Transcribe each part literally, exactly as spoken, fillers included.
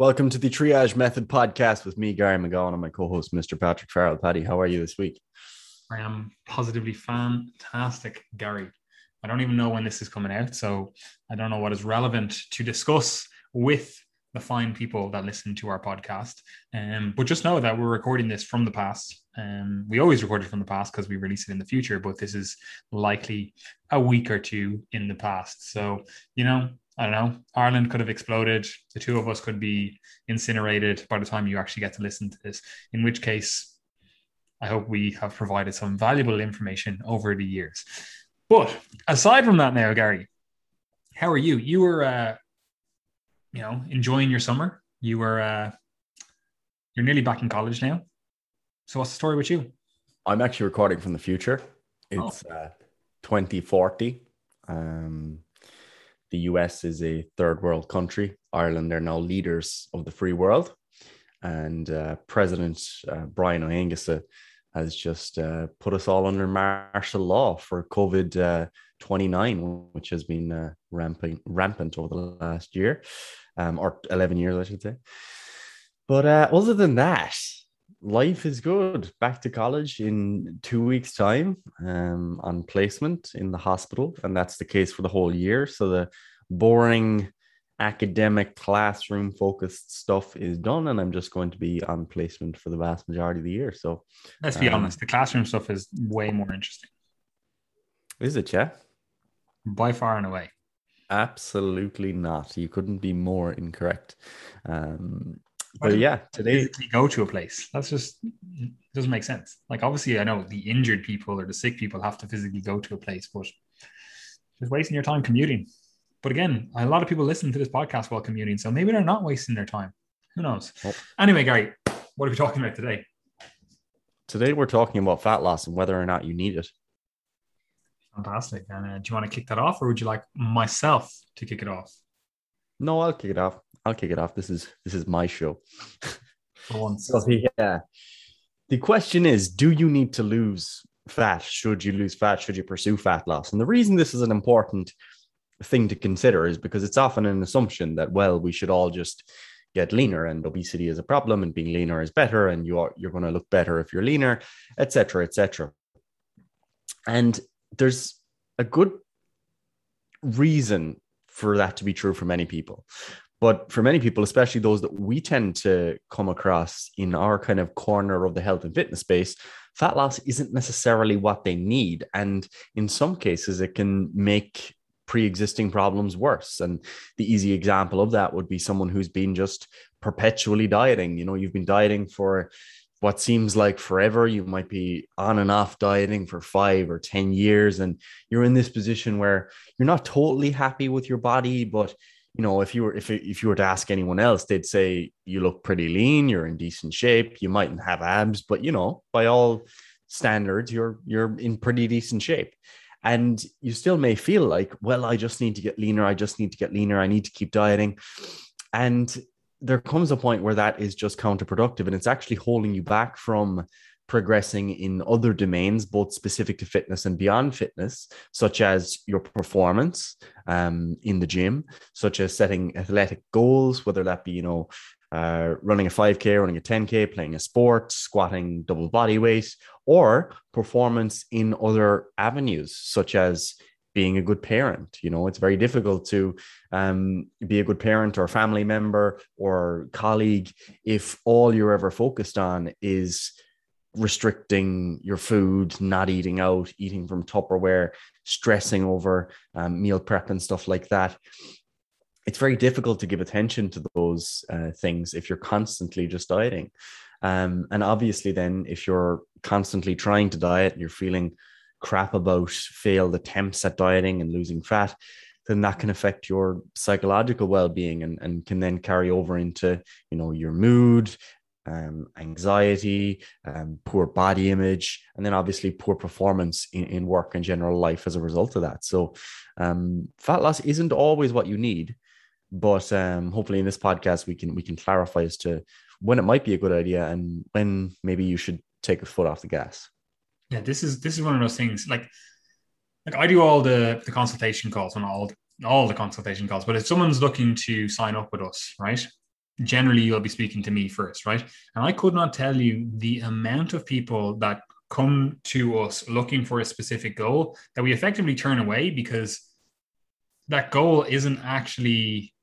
Welcome to the Triage Method podcast with me, Gary McGowan, and my co-host, Mister Patrick Farrell. Patty, how are you this week? I am positively fantastic, Gary. I don't even know when this is coming out, so I don't know what is relevant to discuss with the fine people that listen to our podcast. Um, but just know that we're recording this from the past. Um, we always record it from the past because we release it in the future, but this is likely a week or two in the past. So, you know, I don't know, Ireland could have exploded. The two of us could be incinerated by the time you actually get to listen to this, in which case I hope we have provided some valuable information over the years. But aside from that now, Gary, how are you? You were, uh, you know, enjoying your summer. You were, uh, you're nearly back in college now. So what's the story with you? I'm actually recording from the future. It's oh. uh, twenty forty. Um The U S is a third world country. Ireland are now leaders of the free world. And uh, President uh, Brian O'Angus uh, has just uh, put us all under martial law for COVID twenty-nine, which has been uh, rampant, rampant over the last year, um, or eleven years, I should say. But uh, other than that, life is good. Back to college in two weeks' time um, on placement in the hospital. And that's the case for the whole year. So the boring academic classroom focused stuff is done. And I'm just going to be on placement for the vast majority of the year. So let's be um, honest, the classroom stuff is way more interesting. Is it, yeah? By far and away. Absolutely not. You couldn't be more incorrect. Um But yeah, today go to a place. That's just, it doesn't make sense. Like, obviously, I know the injured people or the sick people have to physically go to a place, but just wasting your time commuting. But again, a lot of people listen to this podcast while commuting, so maybe they're not wasting their time. Who knows? Oh. Anyway, Gary, what are we talking about today? Today, we're talking about fat loss and whether or not you need it. Fantastic. And uh, do you want to kick that off, or would you like myself to kick it off? No, I'll kick it off. I'll kick it off. This is this is my show. For once. So the, uh, the question is, do you need to lose fat? Should you lose fat? Should you pursue fat loss? And the reason this is an important thing to consider is because it's often an assumption that, well, we should all just get leaner and obesity is a problem and being leaner is better and you are, you're going to look better if you're leaner, et cetera, et cetera. And there's a good reason for that to be true for many people. But for many people, especially those that we tend to come across in our kind of corner of the health and fitness space, fat loss isn't necessarily what they need. And in some cases, it can make pre-existing problems worse. And the easy example of that would be someone who's been just perpetually dieting. You know, you've been dieting for what seems like forever. You might be on and off dieting for five or ten years. And you're in this position where you're not totally happy with your body, but you know, if you were if if you were to ask anyone else, they'd say you look pretty lean, you're in decent shape, you mightn't have abs, but you know, by all standards, you're you're in pretty decent shape. And you still may feel like, well, I just need to get leaner, I just need to get leaner, I need to keep dieting. And there comes a point where that is just counterproductive, and it's actually holding you back from progressing in other domains, both specific to fitness and beyond fitness, such as your performance um, in the gym, such as setting athletic goals, whether that be, you know, uh, running a five K, running a ten K, playing a sport, squatting double body weight, or performance in other avenues, such as being a good parent. You know, it's very difficult to um, be a good parent or family member or colleague if all you're ever focused on is restricting your food, not eating out, eating from Tupperware, stressing over um, meal prep and stuff like that. It's very difficult to give attention to those uh, things if you're constantly just dieting. Um, and obviously then if you're constantly trying to diet and you're feeling crap about failed attempts at dieting and losing fat, then that can affect your psychological well-being and, and can then carry over into, you know, your mood, Um, anxiety, um, poor body image, and then obviously poor performance in, in work and general life as a result of that. So um, fat loss isn't always what you need, but um, hopefully in this podcast, we can we can clarify as to when it might be a good idea and when maybe you should take a foot off the gas. Yeah, this is this is one of those things, like, like I do all the, the consultation calls, and all, all the consultation calls, but if someone's looking to sign up with us, right? generally you'll be speaking to me first, right? And I could not tell you the amount of people that come to us looking for a specific goal that we effectively turn away because that goal isn't actually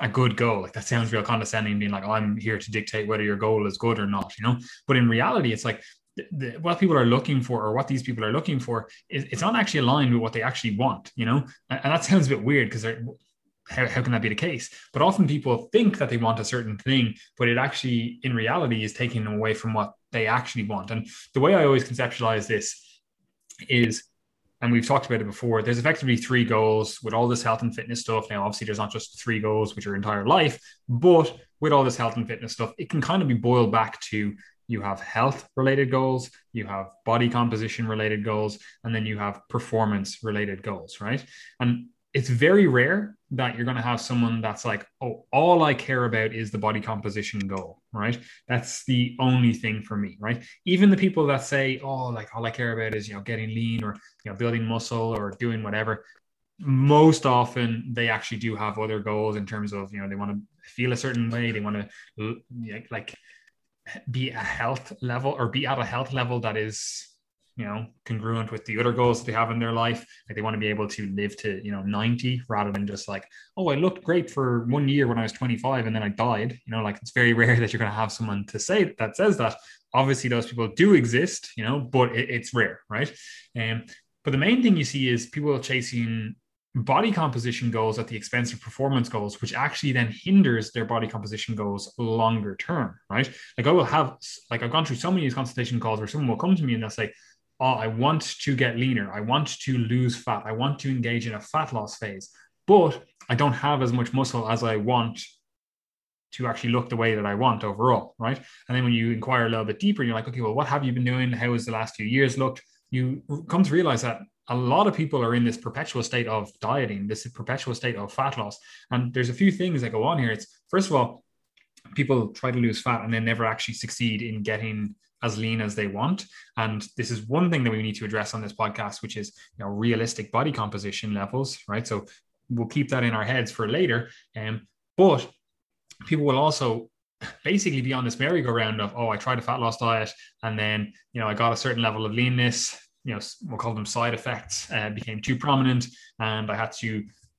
a good goal. Like, that sounds real condescending, being like, oh, I'm here to dictate whether your goal is good or not, you know? But in reality, it's like the, the, what people are looking for, or what these people are looking for, is, it's not actually aligned with what they actually want, you know? And, and that sounds a bit weird because they're, How, how can that be the case? But often people think that they want a certain thing, but it actually, in reality, is taking them away from what they actually want. And the way I always conceptualize this is, and we've talked about it before, there's effectively three goals with all this health and fitness stuff. Now, obviously, there's not just three goals with your entire life, but with all this health and fitness stuff, it can kind of be boiled back to, you have health-related goals, you have body composition-related goals, and then you have performance-related goals, right? And it's very rare that you're going to have someone that's like, oh, all I care about is the body composition goal, right? That's the only thing for me, right? Even the people that say, oh, like all I care about is, you know, getting lean, or, you know, building muscle, or doing whatever. Most often they actually do have other goals in terms of, you know, they want to feel a certain way. They want to like be a health level or be at a health level that is, you know, congruent with the other goals that they have in their life. Like, they want to be able to live to, you know, ninety, rather than just like, oh, I looked great for one year when I was twenty-five and then I died, you know. Like, it's very rare that you're going to have someone to say that says that. Obviously those people do exist, you know, but it, it's rare, right? Um, but the main thing you see is people chasing body composition goals at the expense of performance goals, which actually then hinders their body composition goals longer term, right? Like, I will have, like, I've gone through so many of these consultation calls where someone will come to me and they'll say, oh, I want to get leaner, I want to lose fat, I want to engage in a fat loss phase, but I don't have as much muscle as I want to actually look the way that I want overall, right? And then when you inquire a little bit deeper, you're like, okay, well, what have you been doing? How has the last few years looked? You come to realize that a lot of people are in this perpetual state of dieting, this perpetual state of fat loss. And there's a few things that go on here. It's, first of all, people try to lose fat and they never actually succeed in getting as lean as they want. And this is one thing that we need to address on this podcast, which is, you know, realistic body composition levels, right? So we'll keep that in our heads for later. Um, but people will also basically be on this merry-go-round of, oh, I tried a fat loss diet, and then, you know, I got a certain level of leanness, you know, we'll call them side effects, uh, became too prominent, and I had to,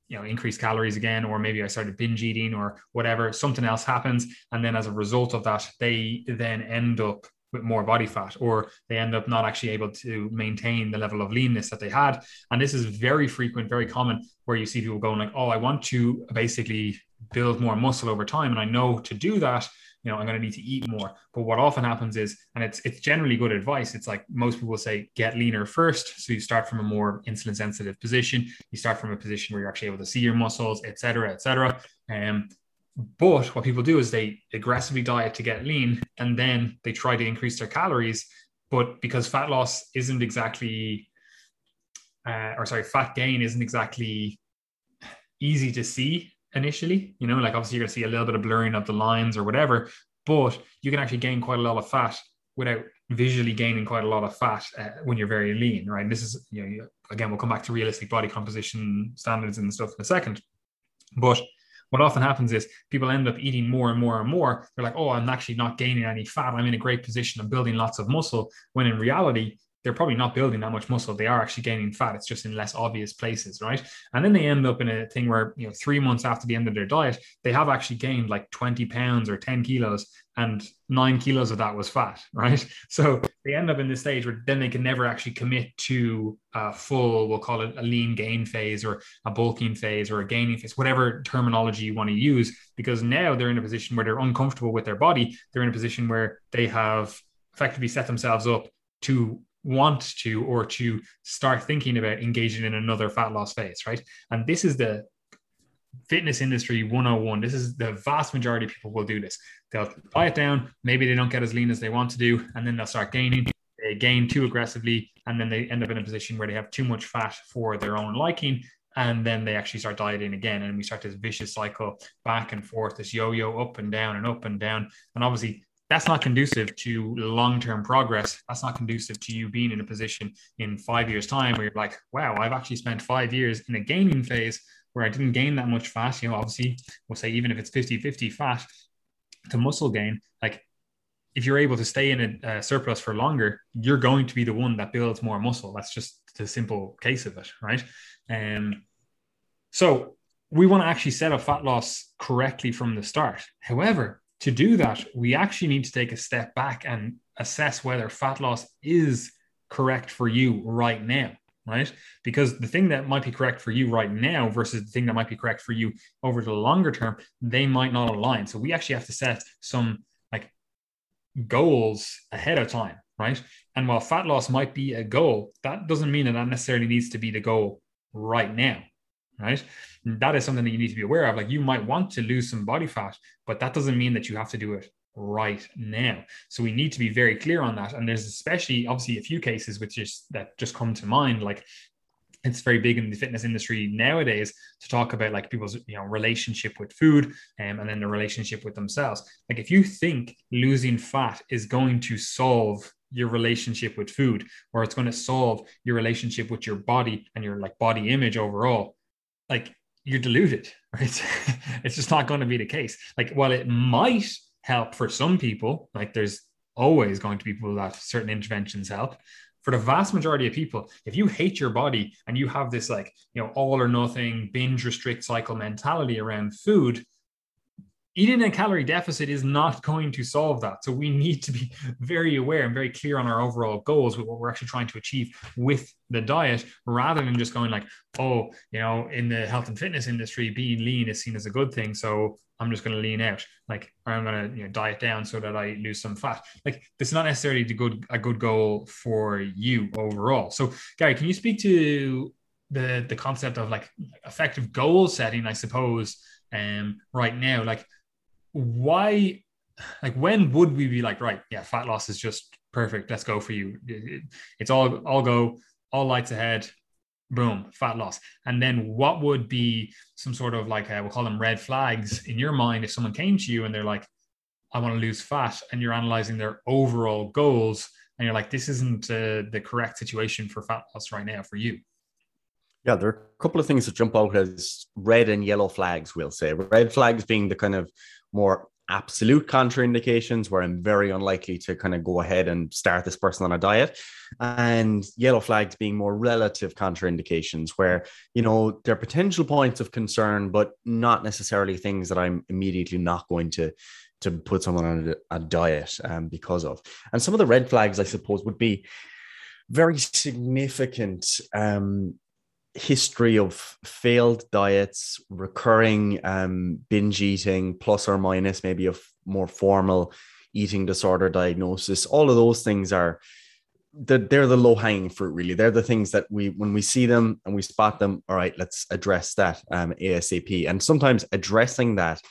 you know, increase calories again, or maybe I started binge eating or whatever, something else happens. And then as a result of that, they then end up with more body fat, or they end up not actually able to maintain the level of leanness that they had. And this is very frequent, very common, where you see people going like, oh, I want to basically build more muscle over time, and I know to do that, you know, I'm going to need to eat more. But what often happens is, and it's it's generally good advice, it's like most people say, get leaner first. So you start from a more insulin sensitive position. You start from a position where you're actually able to see your muscles, et cetera, et cetera. Um, But what people do is they aggressively diet to get lean, and then they try to increase their calories. But because fat loss isn't exactly, uh, or sorry, fat gain isn't exactly easy to see initially, you know, like obviously you're going to see a little bit of blurring of the lines or whatever, but you can actually gain quite a lot of fat without visually gaining quite a lot of fat uh, when you're very lean, right? And this is, you know, again, we'll come back to realistic body composition standards and stuff in a second. But what often happens is people end up eating more and more and more. They're like, oh, I'm actually not gaining any fat, I'm in a great position, I'm building lots of muscle, when in reality, they're probably not building that much muscle. They are actually gaining fat. It's just in less obvious places, right? And then they end up in a thing where, you know, three months after the end of their diet, they have actually gained like twenty pounds or ten kilos, and nine kilos of that was fat, right? So they end up in this stage where then they can never actually commit to a full, we'll call it a lean gain phase, or a bulking phase, or a gaining phase, whatever terminology you want to use, because now they're in a position where they're uncomfortable with their body. They're in a position where they have effectively set themselves up to want to, or to start thinking about engaging in another fat loss phase, right? And this is the fitness industry one oh one. This is the vast majority of people will do this. They'll diet down, maybe they don't get as lean as they want to do, and then they'll start gaining. They gain too aggressively, and then they end up in a position where they have too much fat for their own liking, and then they actually start dieting again, and we start this vicious cycle back and forth, this yo-yo, up and down and up and down. And obviously that's not conducive to long-term progress. That's not conducive to you being in a position in five years' time where you're like, wow, I've actually spent five years in a gaining phase, where I didn't gain that much fat, you know, obviously we'll say even if it's fifty fifty fat to muscle gain, like if you're able to stay in a, a surplus for longer, you're going to be the one that builds more muscle. That's just the simple case of it, right? Um, so we want to actually set up fat loss correctly from the start. However, to do that, we actually need to take a step back and assess whether fat loss is correct for you right now, right? Because the thing that might be correct for you right now versus the thing that might be correct for you over the longer term, they might not align. So we actually have to set some like goals ahead of time, right? And while fat loss might be a goal, that doesn't mean that that necessarily needs to be the goal right now, right? And that is something that you need to be aware of. Like you might want to lose some body fat, but that doesn't mean that you have to do it right now. So we need to be very clear on that. And there's especially obviously a few cases which is that just come to mind. Like it's very big in the fitness industry nowadays to talk about like people's, you know, relationship with food um, and then the relationship with themselves. Like if you think losing fat is going to solve your relationship with food, or it's going to solve your relationship with your body and your like body image overall, like you're deluded, right? It's just not going to be the case. Like while it might help for some people, like there's always going to be people that certain interventions help. For the vast majority of people, if you hate your body and you have this like, you know, all or nothing binge restrict cycle mentality around food, eating a calorie deficit is not going to solve that. So we need to be very aware and very clear on our overall goals with what we're actually trying to achieve with the diet, rather than just going like, oh, you know, in the health and fitness industry, being lean is seen as a good thing. So I'm just going to lean out, like, or I'm going to, you know, diet down so that I lose some fat. Like this is not necessarily the good, a good goal for you overall. So Gary, can you speak to the, the concept of like effective goal setting, I suppose, um, right now, like, why, like, when would we be like, right, yeah, fat loss is just perfect. Let's go for you. It's all, all go, all lights ahead, boom, fat loss. And then what would be some sort of like, uh, we'll call them red flags in your mind if someone came to you and they're like, I want to lose fat, and you're analyzing their overall goals and you're like, this isn't uh, the correct situation for fat loss right now for you? Yeah, there are a couple of things that jump out as red and yellow flags, we'll say. Red flags being the kind of more absolute contraindications where I'm very unlikely to kind of go ahead and start this person on a diet, and yellow flags being more relative contraindications where, you know, they're potential points of concern, but not necessarily things that I'm immediately not going to to put someone on a, a diet um, because of. And some of the red flags, I suppose, would be very significant um history of failed diets, recurring um, binge eating, plus or minus maybe a f- more formal eating disorder diagnosis. All of those things are, the, they're the low-hanging fruit, really. They're the things that we, when we see them and we spot them, all right, let's address that um, ASAP. And sometimes addressing that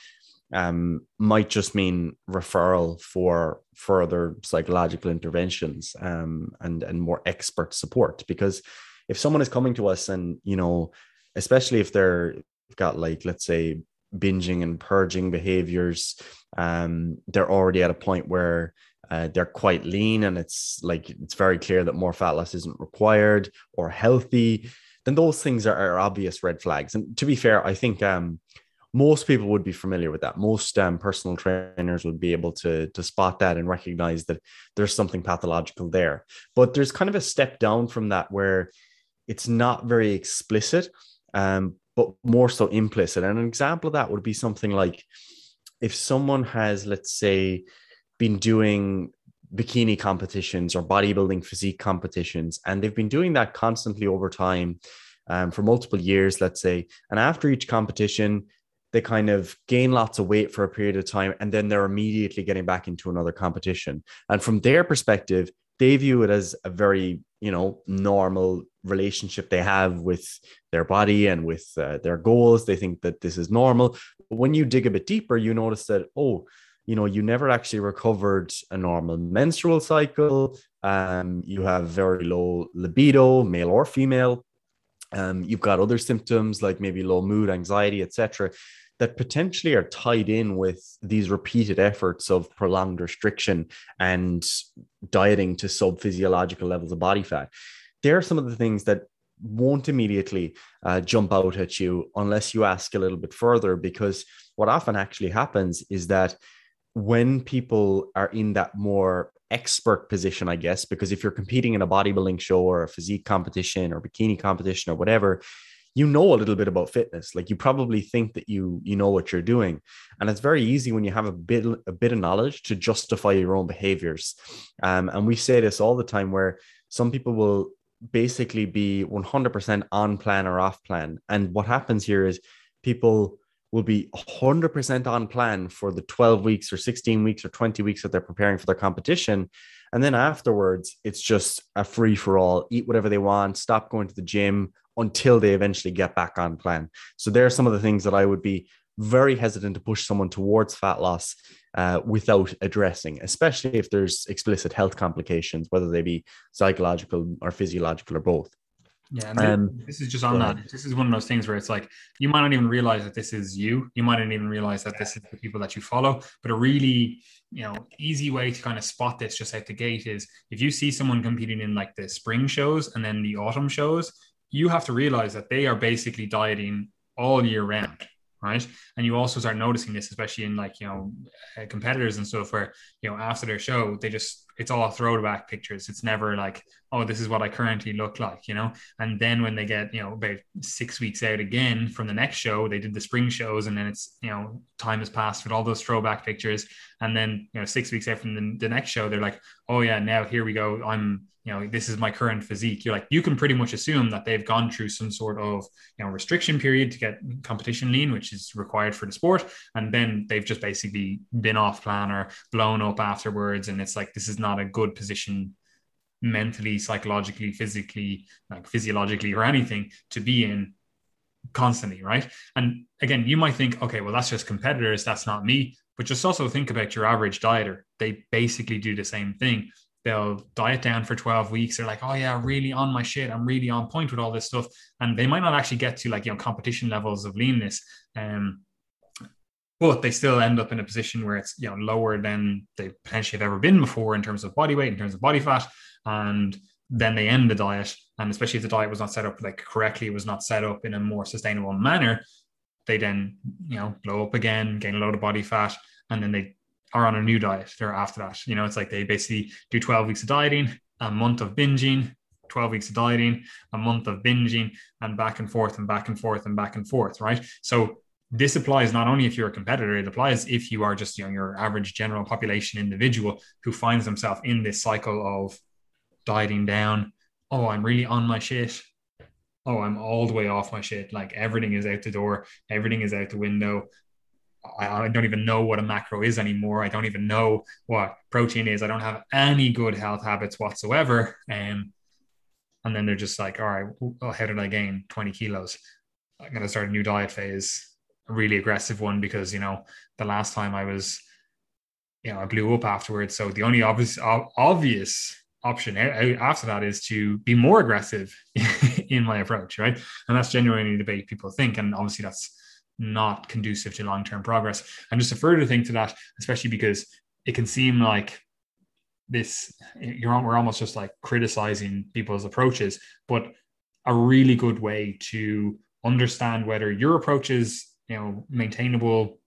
um, might just mean referral for further psychological interventions um, and, and more expert support. Because if someone is coming to us and, you know, especially if they're got like, let's say, binging and purging behaviors, um, they're already at a point where uh, they're quite lean and it's like, it's very clear that more fat loss isn't required or healthy, then those things are, are obvious red flags. And to be fair, I think um, most people would be familiar with that. Most um, personal trainers would be able to, to spot that and recognize that there's something pathological there. But there's kind of a step down from that where it's not very explicit, um, but more so implicit. And an example of that would be something like if someone has, let's say, been doing bikini competitions or bodybuilding physique competitions, and they've been doing that constantly over time um, for multiple years, let's say. And after each competition, they kind of gain lots of weight for a period of time, and then they're immediately getting back into another competition. And from their perspective, they view it as a very, you know, normal relationship they have with their body and with uh, their goals. They think that this is normal. But when you dig a bit deeper, you notice that, oh, you know, you never actually recovered a normal menstrual cycle. Um, you have very low libido, male or female. Um, you've got other symptoms like maybe low mood, anxiety, et cetera, that potentially are tied in with these repeated efforts of prolonged restriction and dieting to sub-physiological levels of body fat. There are some of the things that won't immediately uh, jump out at you unless you ask a little bit further, because what often actually happens is that when people are in that more expert position, I guess, because if you're competing in a bodybuilding show or a physique competition or bikini competition or whatever, you know a little bit about fitness. Like, you probably think that you, you know what you're doing. And it's very easy when you have a bit, a bit of knowledge to justify your own behaviors. Um, and we say this all the time, where some people will basically be one hundred percent on plan or off plan. And what happens here is people will be one hundred percent on plan for the twelve weeks or sixteen weeks or twenty weeks that they're preparing for their competition. And then afterwards, it's just a free for all, eat whatever they want, stop going to the gym until they eventually get back on plan. So there are some of the things that I would be very hesitant to push someone towards fat loss uh, without addressing, especially if there's explicit health complications, whether they be psychological or physiological or both. Yeah, and um, this is just on that. Ahead. This is one of those things where it's like, you might not even realize that this is you. You might not even realize that this is the people that you follow. But a really, you know, easy way to kind of spot this just out the gate is if you see someone competing in like the spring shows and then the autumn shows, you have to realize that they are basically dieting all year round. Right. And you also start noticing this, especially in like, you know, uh, competitors and stuff where, you know, after their show, they just, it's all throwback pictures. It's never like, oh, this is what I currently look like, you know? And then when they get, you know, about six weeks out again from the next show, they did the spring shows and then it's, you know, time has passed with all those throwback pictures. And then, you know, six weeks out from the, the next show, they're like, oh yeah, now here we go. I'm, you know, this is my current physique. You're like, you can pretty much assume that they've gone through some sort of, you know, restriction period to get competition lean, which is required for the sport. And then they've just basically been off plan or blown up afterwards. And it's like, this is not a good position mentally, psychologically, physically, like physiologically or anything to be in constantly. Right. And again, you might think, okay, well, that's just competitors. That's not me. But just also think about your average dieter. They basically do the same thing. They'll diet down for twelve weeks. They're like, oh yeah, really on my shit. I'm really on point with all this stuff. And they might not actually get to like, you know, competition levels of leanness. Um, but they still end up in a position where it's, you know, lower than they potentially have ever been before in terms of body weight, in terms of body fat. And then they end the diet. And especially if the diet was not set up like correctly, it was not set up in a more sustainable manner. They then, you know, blow up again, gain a load of body fat, and then they are on a new diet there after that. You know, it's like they basically do twelve weeks of dieting, a month of binging, twelve weeks of dieting, a month of binging, and back and forth and back and forth and back and forth, right? So this applies not only if you're a competitor, it applies if you are just, you know, your average general population individual who finds themselves in this cycle of dieting down. Oh, I'm really on my shit. Oh, I'm all the way off my shit. Like everything is out the door. Everything is out the window. I don't even know what a macro is anymore. I don't even know what protein is. I don't have any good health habits whatsoever. Um, and then they're just like, all right, well, how did I gain twenty kilos? I'm going to start a new diet phase, a really aggressive one, because, you know, the last time I was, you know, I blew up afterwards. So the only obvious, obvious option after that is to be more aggressive in my approach, right? And that's genuinely the way people think. And obviously that's not conducive to long-term progress. And just a further thing to that, especially because it can seem like this, you're we're almost just like criticizing people's approaches, but a really good way to understand whether your approach is, you know, maintainable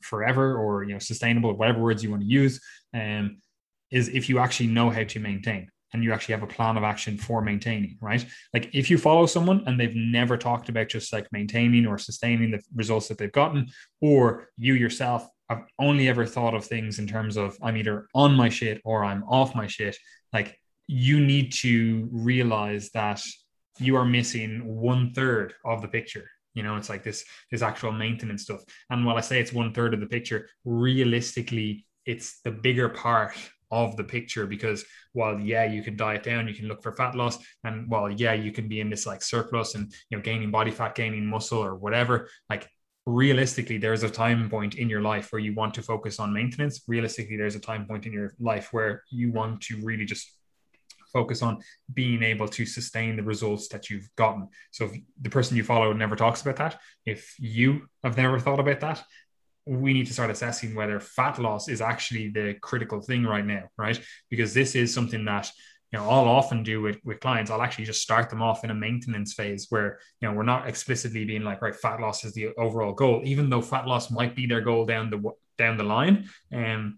forever or, you know, sustainable, whatever words you want to use, um, is if you actually know how to maintain and you actually have a plan of action for maintaining, right? Like if you follow someone and they've never talked about just like maintaining or sustaining the results that they've gotten, or you yourself have only ever thought of things in terms of I'm either on my shit or I'm off my shit. Like you need to realize that you are missing one third of the picture. You know, it's like this, this actual maintenance stuff. And while I say it's one third of the picture, realistically, it's the bigger part of the picture, because while yeah you can diet down, you can look for fat loss, and while yeah you can be in this like surplus and, you know, gaining body fat, gaining muscle or whatever, like realistically there's a time point in your life where you want to focus on maintenance. Realistically there's a time point in your life where you want to really just focus on being able to sustain the results that you've gotten. So if the person you follow never talks about that, if you have never thought about that, we need to start assessing whether fat loss is actually the critical thing right now, right? Because this is something that, you know, I'll often do with, with clients, I'll actually just start them off in a maintenance phase where, you know, we're not explicitly being like, right, fat loss is the overall goal, even though fat loss might be their goal down the down the line. And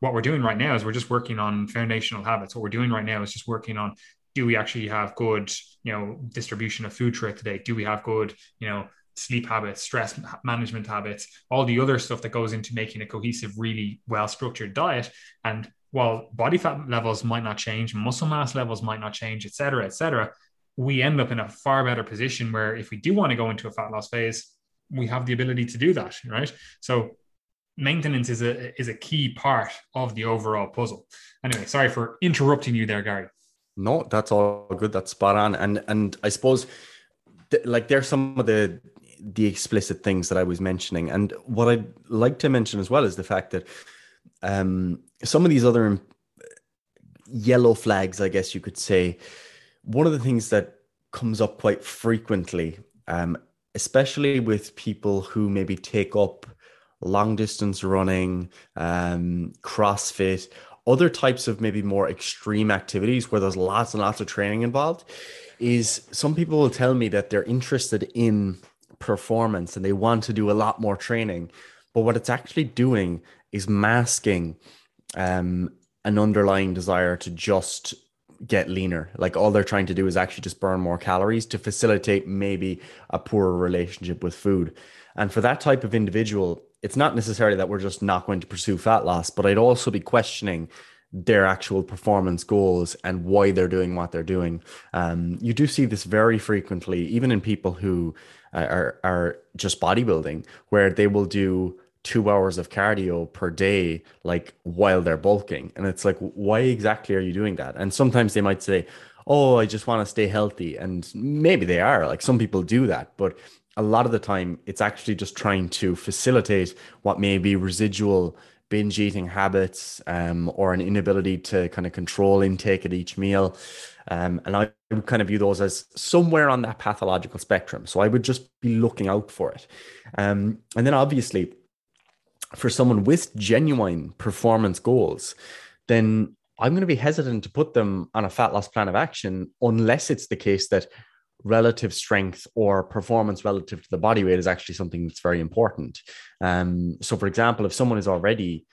what we're doing right now is we're just working on foundational habits. What we're doing right now is just working on, do we actually have good, you know, distribution of food throughout the day? Do we have good, you know, sleep habits, stress management habits, all the other stuff that goes into making a cohesive, really well-structured diet? And while body fat levels might not change, muscle mass levels might not change, et cetera, et cetera, we end up in a far better position where if we do want to go into a fat loss phase, we have the ability to do that, right? So maintenance is a is a key part of the overall puzzle. Anyway, sorry for interrupting you there, Gary. No, that's all good. That's spot on. And and I suppose th- like there's some of the the explicit things that I was mentioning. And what I'd like to mention as well is the fact that um, some of these other yellow flags, I guess you could say, one of the things that comes up quite frequently, um, especially with people who maybe take up long distance running, um, CrossFit, other types of maybe more extreme activities where there's lots and lots of training involved, is some people will tell me that they're interested in performance and they want to do a lot more training, but what it's actually doing is masking um, an underlying desire to just get leaner. Like all they're trying to do is actually just burn more calories to facilitate maybe a poorer relationship with food. And for that type of individual, it's not necessarily that we're just not going to pursue fat loss, but I'd also be questioning their actual performance goals and why they're doing what they're doing. Um, you do see this very frequently, even in people who are, are just bodybuilding, where they will do two hours of cardio per day, like while they're bulking. And it's like, why exactly are you doing that? And sometimes they might say, oh, I just want to stay healthy. And maybe they are, like some people do that, but a lot of the time, it's actually just trying to facilitate what may be residual binge eating habits um, or an inability to kind of control intake at each meal. Um, and I would kind of view those as somewhere on that pathological spectrum. So I would just be looking out for it. Um, and then obviously, for someone with genuine performance goals, then I'm going to be hesitant to put them on a fat loss plan of action unless it's the case that relative strength or performance relative to the body weight is actually something that's very important. Um, so for example, if someone is already,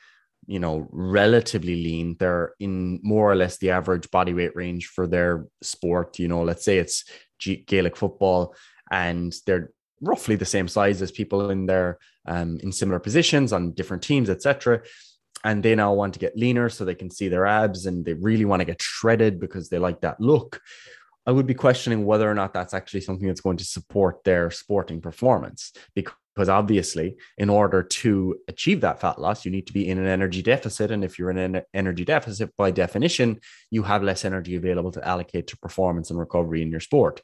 you know, relatively lean, they're in more or less the average body weight range for their sport, you know, let's say it's G- Gaelic football, and they're roughly the same size as people in their, um, in similar positions on different teams, et cetera. And they now want to get leaner so they can see their abs, and they really want to get shredded because they like that look. I would be questioning whether or not that's actually something that's going to support their sporting performance, because obviously in order to achieve that fat loss, you need to be in an energy deficit. And if you're in an energy deficit, by definition, you have less energy available to allocate to performance and recovery in your sport.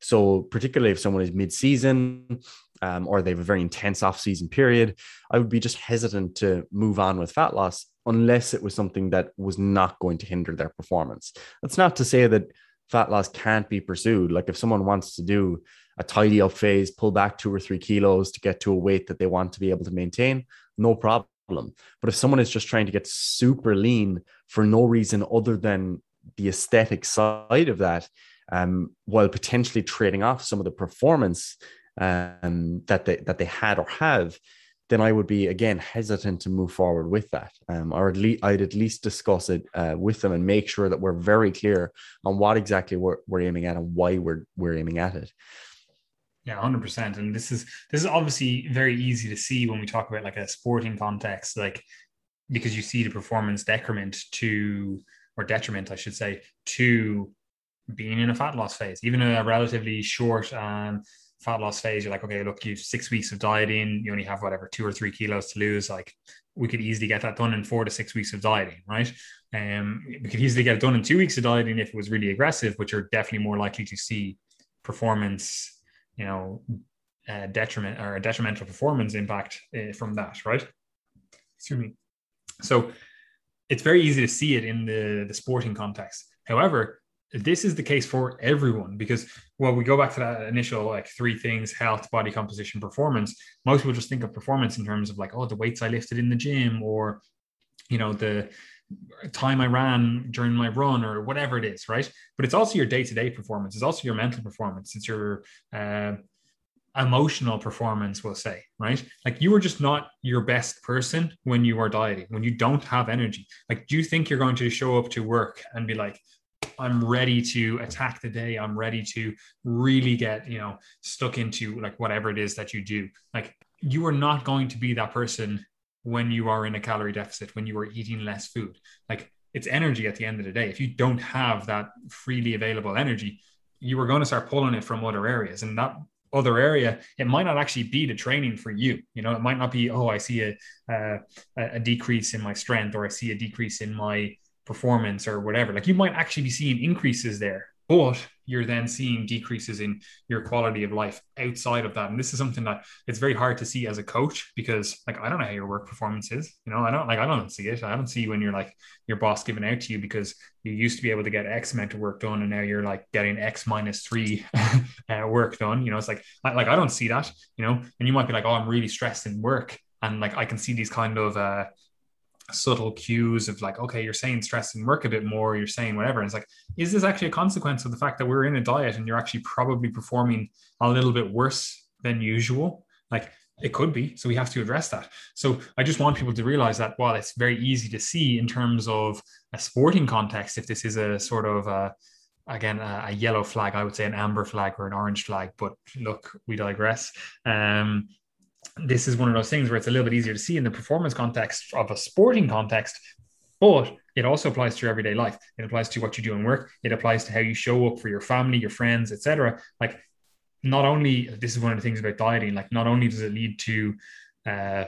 So particularly if someone is mid-season um, or they have a very intense off-season period, I would be just hesitant to move on with fat loss unless it was something that was not going to hinder their performance. That's not to say that fat loss can't be pursued. Like if someone wants to do a tidy up phase, pull back two or three kilos to get to a weight that they want to be able to maintain, no problem. But if someone is just trying to get super lean for no reason other than the aesthetic side of that, um, while potentially trading off some of the performance um, that they that they had or have, then I would be, again, hesitant to move forward with that. Um, or at least I'd at least discuss it uh, with them and make sure that we're very clear on what exactly we're, we're aiming at and why we're we're aiming at it. Yeah, one hundred percent. And this is this is obviously very easy to see when we talk about like a sporting context, like because you see the performance decrement to, or detriment, I should say, to being in a fat loss phase, even in a relatively short um fat loss phase. You're like, okay, look, you've six weeks of dieting, you only have whatever two or three kilos to lose. Like we could easily get that done in four to six weeks of dieting, right? Um, we could easily get it done in two weeks of dieting if it was really aggressive, but you're definitely more likely to see performance, you know, uh, detriment or a detrimental performance impact uh, from that, right? Excuse me. So it's very easy to see it in the, the sporting context. However, this is the case for everyone, because, well, we go back to that initial like three things: health, body composition, performance. Most people just think of performance in terms of like, oh, the weights I lifted in the gym, or, you know, the time I ran during my run or whatever it is, right? But it's also your day-to-day performance. It's also your mental performance. It's your uh, emotional performance, we'll say, right? Like, you are just not your best person when you are dieting, when you don't have energy. Like, do you think you're going to show up to work and be like, I'm ready to attack the day. I'm ready to really get, you know, stuck into like whatever it is that you do. Like, you are not going to be that person when you are in a calorie deficit, when you are eating less food. Like, it's energy at the end of the day. If you don't have that freely available energy, you are going to start pulling it from other areas. And that other area, it might not actually be the training for you. You know, it might not be, oh, I see a, uh, a decrease in my strength, or I see a decrease in my performance or whatever. Like, you might actually be seeing increases there, but you're then seeing decreases in your quality of life outside of that. And this is something that it's very hard to see as a coach, because like, I don't know how your work performance is, you know, I don't like, I don't see it. I don't see when you're like your boss giving out to you because you used to be able to get X amount of work done, and now you're like getting X minus three uh, work done. You know, it's like, I, like, I don't see that, you know, and you might be like, oh, I'm really stressed in work. And like, I can see these kind of, uh, subtle cues of like, okay, you're saying stress and work a bit more, you're saying whatever. And it's like, is this actually a consequence of the fact that we're in a diet and you're actually probably performing a little bit worse than usual? Like, it could be. So we have to address that. So I just want people to realize that while it's very easy to see in terms of a sporting context, if this is a sort of a, again, a, a yellow flag, I would say an amber flag or an orange flag, but look, we digress. Um, This is one of those things where it's a little bit easier to see in the performance context of a sporting context, but it also applies to your everyday life. It applies to what you do in work. It applies to how you show up for your family, your friends, et cetera. Like, not only, this is one of the things about dieting, like, not only does it lead to, uh,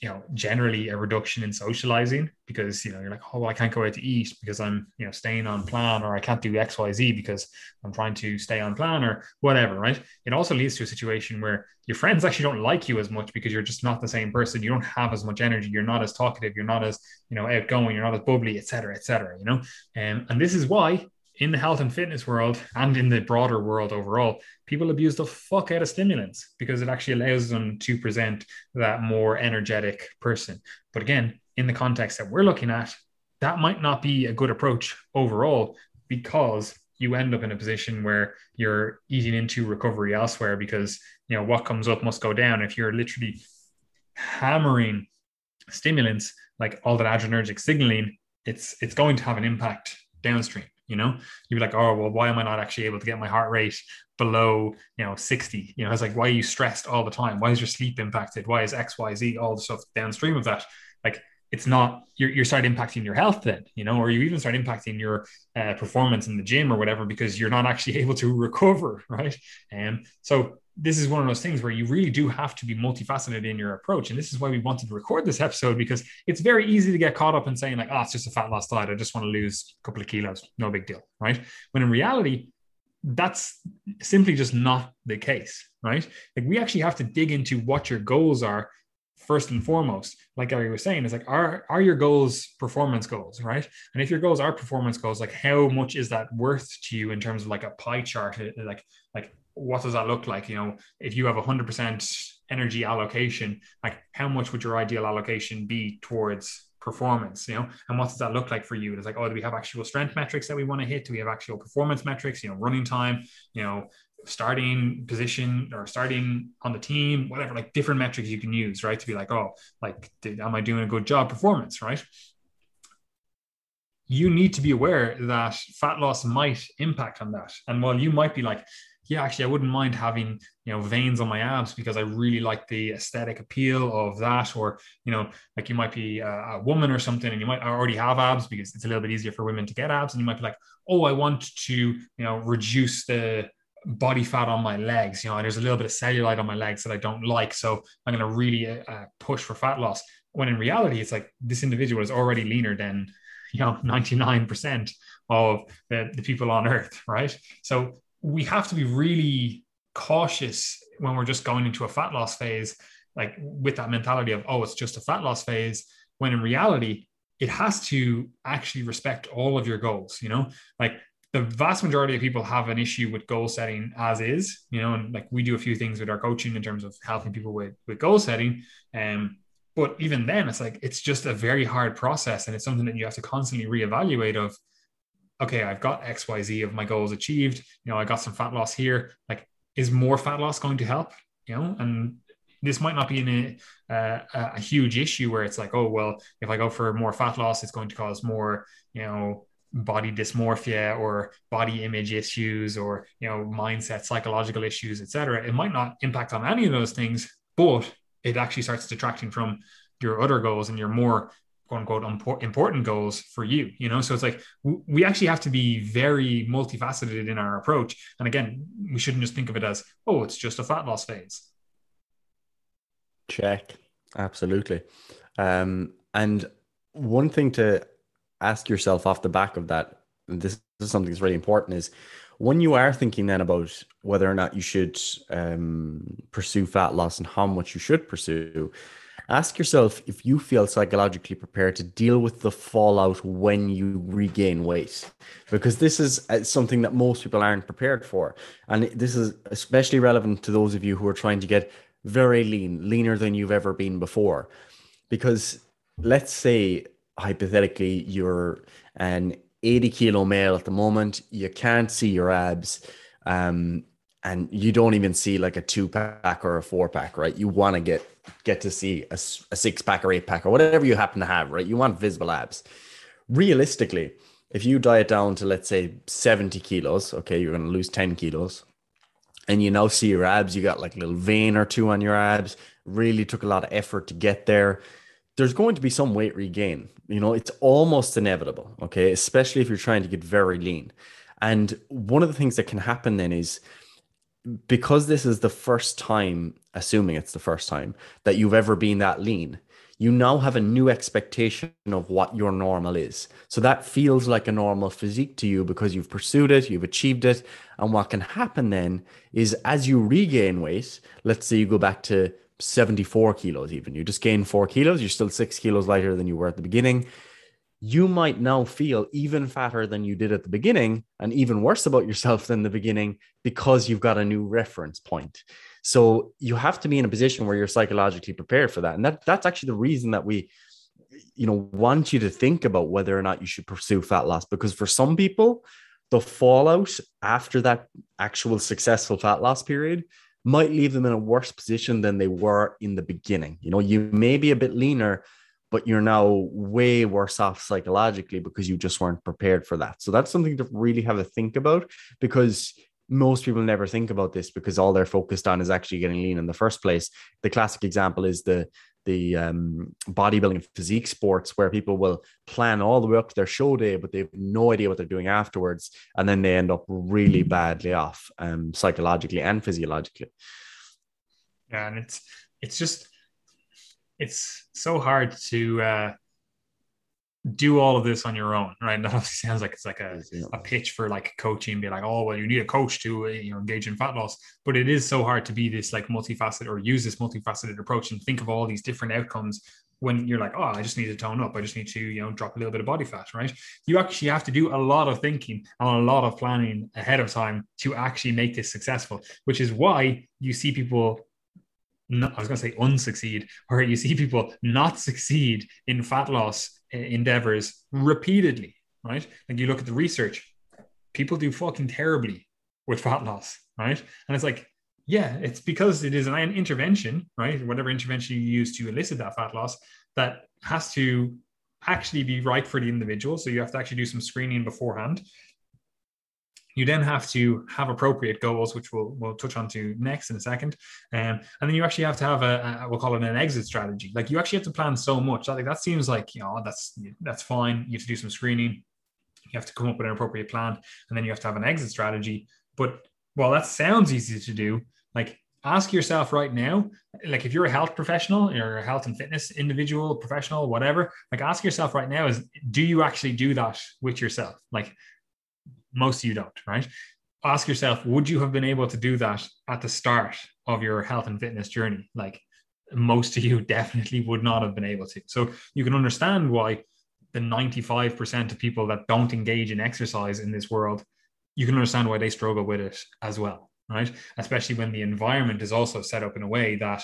you know, generally a reduction in socializing, because, you know, you're like, oh, I can't go out to eat because I'm, you know, staying on plan, or I can't do X, Y, Z because I'm trying to stay on plan or whatever, right? It also leads to a situation where your friends actually don't like you as much because you're just not the same person. You don't have as much energy. You're not as talkative. You're not as, you know, outgoing. You're not as bubbly, et cetera, et cetera, you know? Um, and this is why in the health and fitness world and in the broader world overall, people abuse the fuck out of stimulants because it actually allows them to present that more energetic person. But again, in the context that we're looking at, that might not be a good approach overall, because you end up in a position where you're eating into recovery elsewhere, because, you know, what comes up must go down. If you're literally hammering stimulants, like all that adrenergic signaling, it's it's going to have an impact downstream. You know, you'd be like, oh, well, why am I not actually able to get my heart rate below, you know, sixty? You know, it's like, why are you stressed all the time? Why is your sleep impacted? Why is X, Y, Z, all the stuff downstream of that? Like, it's not, you're, you're starting impacting your health then, you know, or you even start impacting your uh, performance in the gym or whatever, because you're not actually able to recover, right? And so this is one of those things where you really do have to be multifaceted in your approach. And this is why we wanted to record this episode, because it's very easy to get caught up in saying like, oh, it's just a fat loss diet. I just want to lose a couple of kilos. No big deal, right? When in reality, that's simply just not the case, right? Like, we actually have to dig into what your goals are first and foremost. Like Gary was saying, it's like, are, are your goals performance goals, right? And if your goals are performance goals, like, how much is that worth to you in terms of like a pie chart? Like, like, what does that look like? You know, if you have one hundred percent energy allocation, like, how much would your ideal allocation be towards performance, you know? And what does that look like for you? It's like, oh, do we have actual strength metrics that we want to hit? Do we have actual performance metrics, you know, running time, you know, starting position or starting on the team, whatever, like different metrics you can use, right? To be like, oh, like, did, am I doing a good job performance, right? You need to be aware that fat loss might impact on that. And while you might be like, yeah, actually, I wouldn't mind having, you know, veins on my abs because I really like the aesthetic appeal of that. Or, you know, like, you might be a, a woman or something, and you might already have abs because it's a little bit easier for women to get abs. And you might be like, oh, I want to, you know, reduce the body fat on my legs. You know, there's a little bit of cellulite on my legs that I don't like, so I'm going to really uh, push for fat loss. When in reality, it's like, this individual is already leaner than, you know, ninety-nine percent of the, the people on earth, right? So we have to be really cautious when we're just going into a fat loss phase, like with that mentality of, oh, it's just a fat loss phase, when in reality, it has to actually respect all of your goals. You know, like, the vast majority of people have an issue with goal setting as is, you know, and like, we do a few things with our coaching in terms of helping people with, with goal setting. Um, But even then, it's like, it's just a very hard process. And it's something that you have to constantly reevaluate of, okay, I've got X, Y, Z of my goals achieved. You know, I got some fat loss here. Like, is more fat loss going to help? You know, and this might not be in a, uh, a huge issue where it's like, oh, well, if I go for more fat loss, it's going to cause more, you know, body dysmorphia or body image issues or, you know, mindset, psychological issues, et cetera. It might not impact on any of those things, but it actually starts detracting from your other goals and your more quote unquote important goals for you, you know? So it's like, we actually have to be very multifaceted in our approach. And again, we shouldn't just think of it as, oh, it's just a fat loss phase. Check. Absolutely. Um, and one thing to ask yourself off the back of that, and this is something that's really important, is when you are thinking then about whether or not you should um, pursue fat loss and how much you should pursue, ask yourself if you feel psychologically prepared to deal with the fallout when you regain weight, because this is something that most people aren't prepared for. And this is especially relevant to those of you who are trying to get very lean, leaner than you've ever been before. Because let's say, hypothetically, you're an eighty kilo male at the moment, you can't see your abs, um, and you don't even see like a two pack or a four pack, right? You want to get get to see a, a six pack or eight pack or whatever you happen to have, right? You want visible abs. Realistically, if you diet down to, let's say, seventy kilos, okay, you're going to lose ten kilos, and you now see your abs, you got like a little vein or two on your abs, really took a lot of effort to get there. There's going to be some weight regain, you know, it's almost inevitable, okay, especially if you're trying to get very lean. And one of the things that can happen then is, because this is the first time, assuming it's the first time that you've ever been that lean, you now have a new expectation of what your normal is. So that feels like a normal physique to you because you've pursued it, you've achieved it. And what can happen then is, as you regain weight, let's say you go back to seventy-four kilos, even you just gain four kilos, you're still six kilos lighter than you were at the beginning. You might now feel even fatter than you did at the beginning and even worse about yourself than the beginning, because you've got a new reference point. So you have to be in a position where you're psychologically prepared for that. And that, that's actually the reason that we, you know, want you to think about whether or not you should pursue fat loss, because for some people, the fallout after that actual successful fat loss period might leave them in a worse position than they were in the beginning. You know, you may be a bit leaner, but you're now way worse off psychologically because you just weren't prepared for that. So that's something to really have a think about, because most people never think about this because all they're focused on is actually getting lean in the first place. The classic example is the the um, bodybuilding physique sports, where people will plan all the way up to their show day, but they have no idea what they're doing afterwards. And then they end up really badly off um, psychologically and physiologically. Yeah, and it's it's just... it's so hard to uh, do all of this on your own, right? And that obviously sounds like it's like a, a pitch for like coaching, be like, oh, well, you need a coach to you know engage in fat loss. But it is so hard to be this like multifaceted, or use this multifaceted approach and think of all these different outcomes when you're like, oh, I just need to tone up. I just need to, you know, drop a little bit of body fat, right? You actually have to do a lot of thinking and a lot of planning ahead of time to actually make this successful, which is why you see people... No, I was going to say unsucceed, or you see people not succeed in fat loss endeavors repeatedly, right? Like, you look at the research, people do fucking terribly with fat loss, right? And it's like, yeah, it's because it is an intervention, right? Whatever intervention you use to elicit that fat loss, that has to actually be right for the individual. So you have to actually do some screening beforehand. You then have to have appropriate goals, which we'll, we'll touch on to next in a second. Um, and then you actually have to have a, a, we'll call it an exit strategy. Like, you actually have to plan so much. That, like, that seems like, you know, that's, that's fine. You have to do some screening. You have to come up with an appropriate plan. And then you have to have an exit strategy. But while that sounds easy to do, like, ask yourself right now, like, if you're a health professional, you're a health and fitness individual, professional, whatever, like, ask yourself right now is, do you actually do that with yourself? Like, most of you don't, right? Ask yourself, would you have been able to do that at the start of your health and fitness journey? Like, most of you definitely would not have been able to. So you can understand why the ninety-five percent of people that don't engage in exercise in this world, you can understand why they struggle with it as well, right? Especially when the environment is also set up in a way that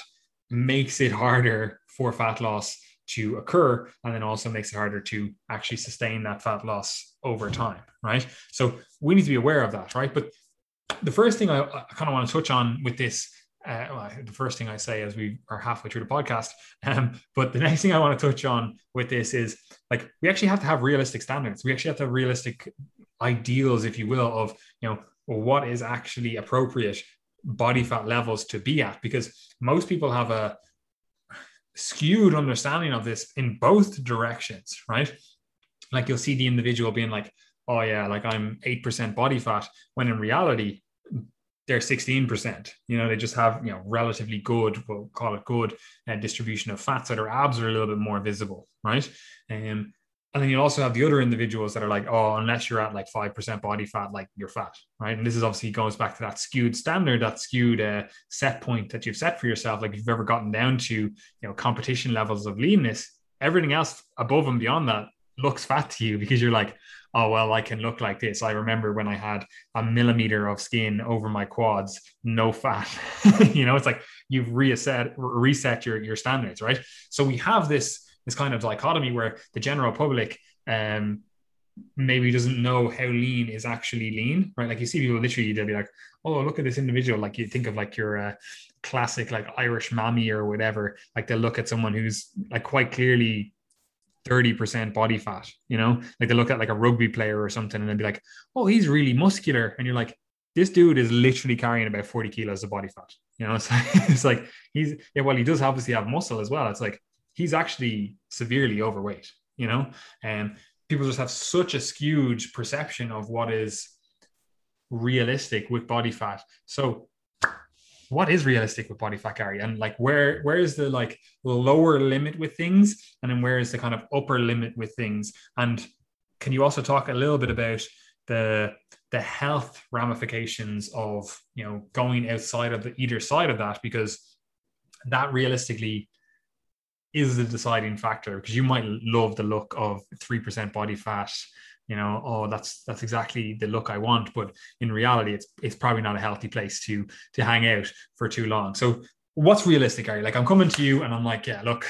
makes it harder for fat loss to occur, and then also makes it harder to actually sustain that fat loss over time, right? So we need to be aware of that, right? But the first thing I, I kind of want to touch on with this, uh, well, the first thing I say as we are halfway through the podcast, um, but the next thing I want to touch on with this is, like, we actually have to have realistic standards. We actually have to have realistic ideals, if you will, of, you know, what is actually appropriate body fat levels to be at, because most people have a skewed understanding of this in both directions, right? Like, you'll see the individual being like, oh yeah, like I'm eight percent body fat, when in reality, they're sixteen percent. You know, they just have, you know, relatively good, we'll call it good, uh, distribution of fat, so their abs are a little bit more visible, right? Um, and then you also have the other individuals that are like, oh, unless you're at like five percent body fat, like you're fat, right? And this is obviously goes back to that skewed standard, that skewed uh, set point that you've set for yourself. Like, if you've ever gotten down to, you know, competition levels of leanness, everything else above and beyond that looks fat to you, because you're like, oh, well, I can look like this. I remember when I had a millimeter of skin over my quads, no fat. You know, it's like you've reset, reset your, your standards, right? So we have this, this kind of dichotomy where the general public um, maybe doesn't know how lean is actually lean, right? Like, you see people literally, they'll be like, oh, look at this individual. Like, you think of like your uh, classic, like Irish mammy or whatever. Like, they'll look at someone who's like quite clearly thirty percent body fat, you know, like they look at like a rugby player or something and they'll be like, oh, he's really muscular. And you're like, this dude is literally carrying about forty kilos of body fat. You know, it's like, it's like he's, yeah, well, he does obviously have muscle as well. It's like, he's actually severely overweight, you know, and um, people just have such a skewed perception of what is realistic with body fat. So what is realistic with body fat, Gary? And like, where, where is the like lower limit with things? And then where is the kind of upper limit with things? And can you also talk a little bit about the, the health ramifications of, you know, going outside of the either side of that, because that realistically is the deciding factor, because you might love the look of three percent body fat, you know, oh, that's, that's exactly the look I want. But in reality, it's, it's probably not a healthy place to, to hang out for too long. So what's realistic, Gary? Like, I'm coming to you and I'm like, yeah, look,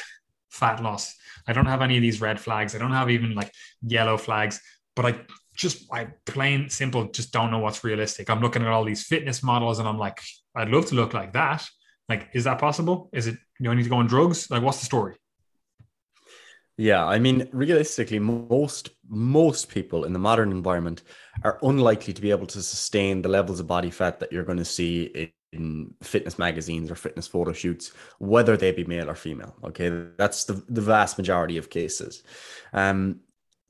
fat loss. I don't have any of these red flags. I don't have even like yellow flags, but I just, I plain simple, just don't know what's realistic. I'm looking at all these fitness models and I'm like, I'd love to look like that. Like, is that possible? Is it, you know, I need to go on drugs? Like, what's the story? Yeah, I mean, realistically, most most people in the modern environment are unlikely to be able to sustain the levels of body fat that you're going to see in fitness magazines or fitness photo shoots, whether they be male or female. Okay, that's the, the vast majority of cases. Um,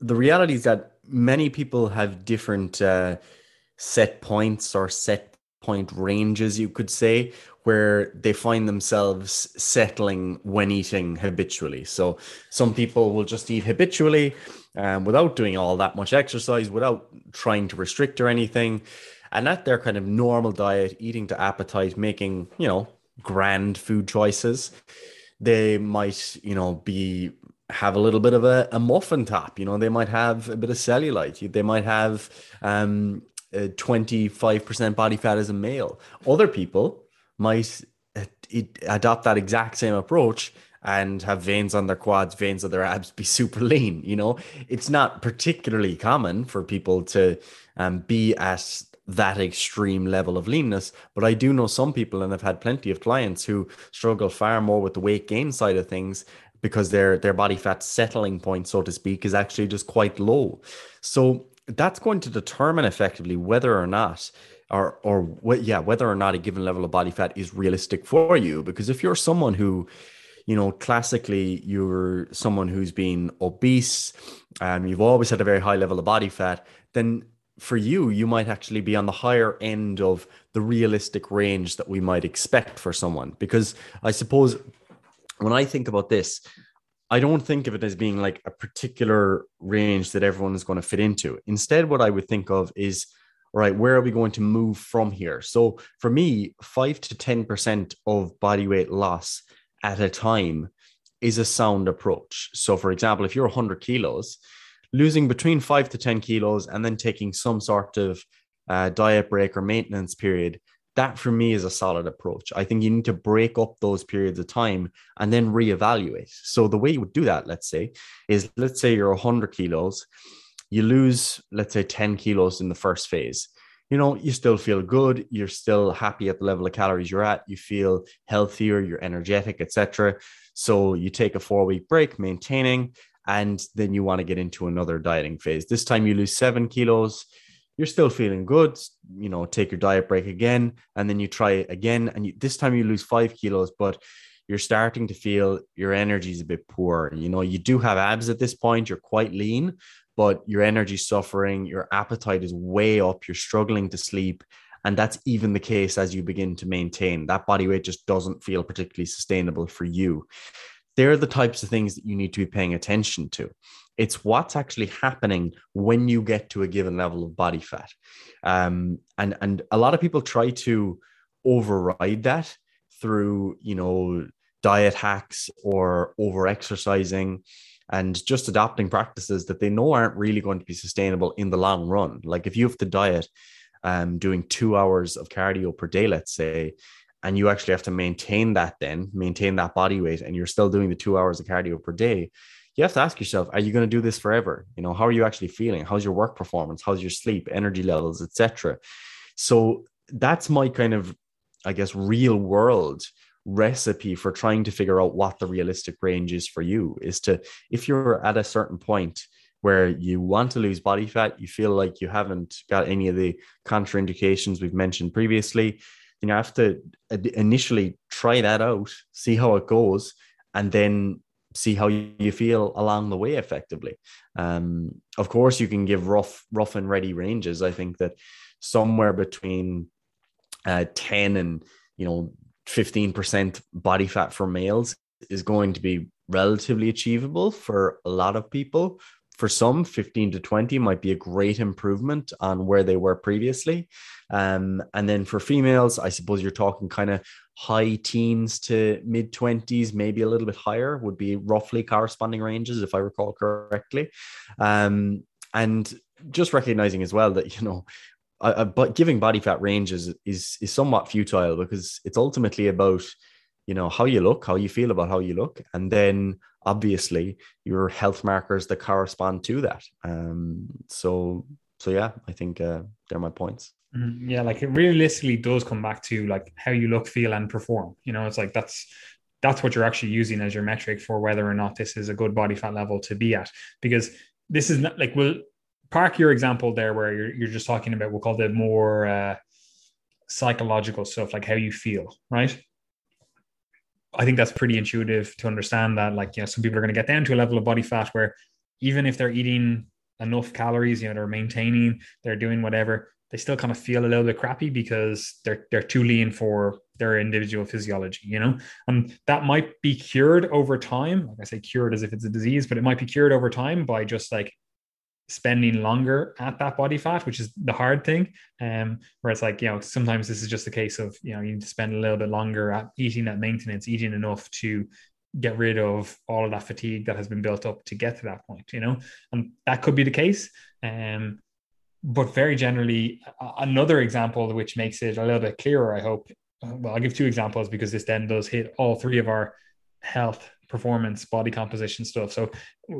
the reality is that many people have different uh, set points or set point ranges, you could say, where they find themselves settling when eating habitually. So some people will just eat habitually um, without doing all that much exercise, without trying to restrict or anything. And at their kind of normal diet, eating to appetite, making, you know, grand food choices, they might, you know, be have a little bit of a, a muffin top, you know, they might have a bit of cellulite, they might have um, twenty-five percent body fat as a male. Other people might adopt that exact same approach and have veins on their quads, veins on their abs, be super lean. You know, it's not particularly common for people to um, be at that extreme level of leanness, but I do know some people, and I've had plenty of clients who struggle far more with the weight gain side of things, because their, their body fat settling point, so to speak, is actually just quite low. So that's going to determine effectively whether or not or, or yeah, whether or not a given level of body fat is realistic for you. Because if you're someone who, you know, classically you're someone who's been obese, um, you've always had a very high level of body fat, then for you, you might actually be on the higher end of the realistic range that we might expect for someone. Because I suppose when I think about this, I don't think of it as being like a particular range that everyone is going to fit into. Instead, what I would think of is, all right, where are we going to move from here? So for me, five to ten percent of body weight loss at a time is a sound approach. So for example, if you're one hundred kilos, losing between five to ten kilos and then taking some sort of uh, diet break or maintenance period That for me is a solid approach. I think you need to break up those periods of time and then reevaluate. So the way you would do that, let's say, is let's say you're one hundred kilos, you lose, let's say, ten kilos in the first phase. You know, you still feel good. You're still happy at the level of calories you're at. You feel healthier, you're energetic, et cetera. So you take a four week break, maintaining, and then you want to get into another dieting phase. This time you lose seven kilos. You're still feeling good. You know, take your diet break again, and then you try it again. And you, this time you lose five kilos, but you're starting to feel your energy is a bit poor. You know, you do have abs at this point. You're quite lean, but your energy's suffering, your appetite is way up, you're struggling to sleep. And that's even the case as you begin to maintain. That body weight just doesn't feel particularly sustainable for you. They're the types of things that you need to be paying attention to. It's what's actually happening when you get to a given level of body fat. Um, and, and a lot of people try to override that through, you know, diet hacks or over-exercising, and just adopting practices that they know aren't really going to be sustainable in the long run. Like if you have to diet um, doing two hours of cardio per day, let's say, and you actually have to maintain that then, maintain that body weight, and you're still doing the two hours of cardio per day, you have to ask yourself, are you going to do this forever? You know, how are you actually feeling? How's your work performance? How's your sleep, energy levels, et cetera? So that's my kind of, I guess, real world recipe for trying to figure out what the realistic range is for you, is to, if you're at a certain point where you want to lose body fat, you feel like you haven't got any of the contraindications we've mentioned previously, then you have to initially try that out, see how it goes, and then see how you feel along the way effectively. Um, of course, you can give rough, rough and ready ranges. I think that somewhere between uh, ten and, you know, fifteen percent body fat for males is going to be relatively achievable for a lot of people. For some, fifteen to twenty might be a great improvement on where they were previously. Um, and then for females, I suppose you're talking kind of high teens to mid twenties, maybe a little bit higher, would be roughly corresponding ranges, if I recall correctly. Um, and just recognizing as well that, you know, Uh, but giving body fat ranges is is somewhat futile, because it's ultimately about, you know, how you look, how you feel about how you look, and then obviously your health markers that correspond to that. Um, so so yeah, I think uh, they're my points. Mm, yeah, like it realistically does come back to like how you look, feel, and perform. You know, it's like that's that's what you're actually using as your metric for whether or not this is a good body fat level to be at, because this is not like we'll. Park your example there where you're, you're just talking about, we'll call the more uh, psychological stuff, like how you feel, right? I think that's pretty intuitive to understand that, like, you know, some people are going to get down to a level of body fat where even if they're eating enough calories, you know, they're maintaining, they're doing whatever, they still kind of feel a little bit crappy because they're they're too lean for their individual physiology, you know, and that might be cured over time. Like I say, cured as if it's a disease, but it might be cured over time by just like spending longer at that body fat, which is the hard thing, um where it's like, you know, sometimes this is just a case of, you know, you need to spend a little bit longer at eating that maintenance, eating enough to get rid of all of that fatigue that has been built up to get to that point, you know, and that could be the case. Um but very generally, another example which makes it a little bit clearer, I hope, well, I'll give two examples because this then does hit all three of our health, performance, body composition stuff. So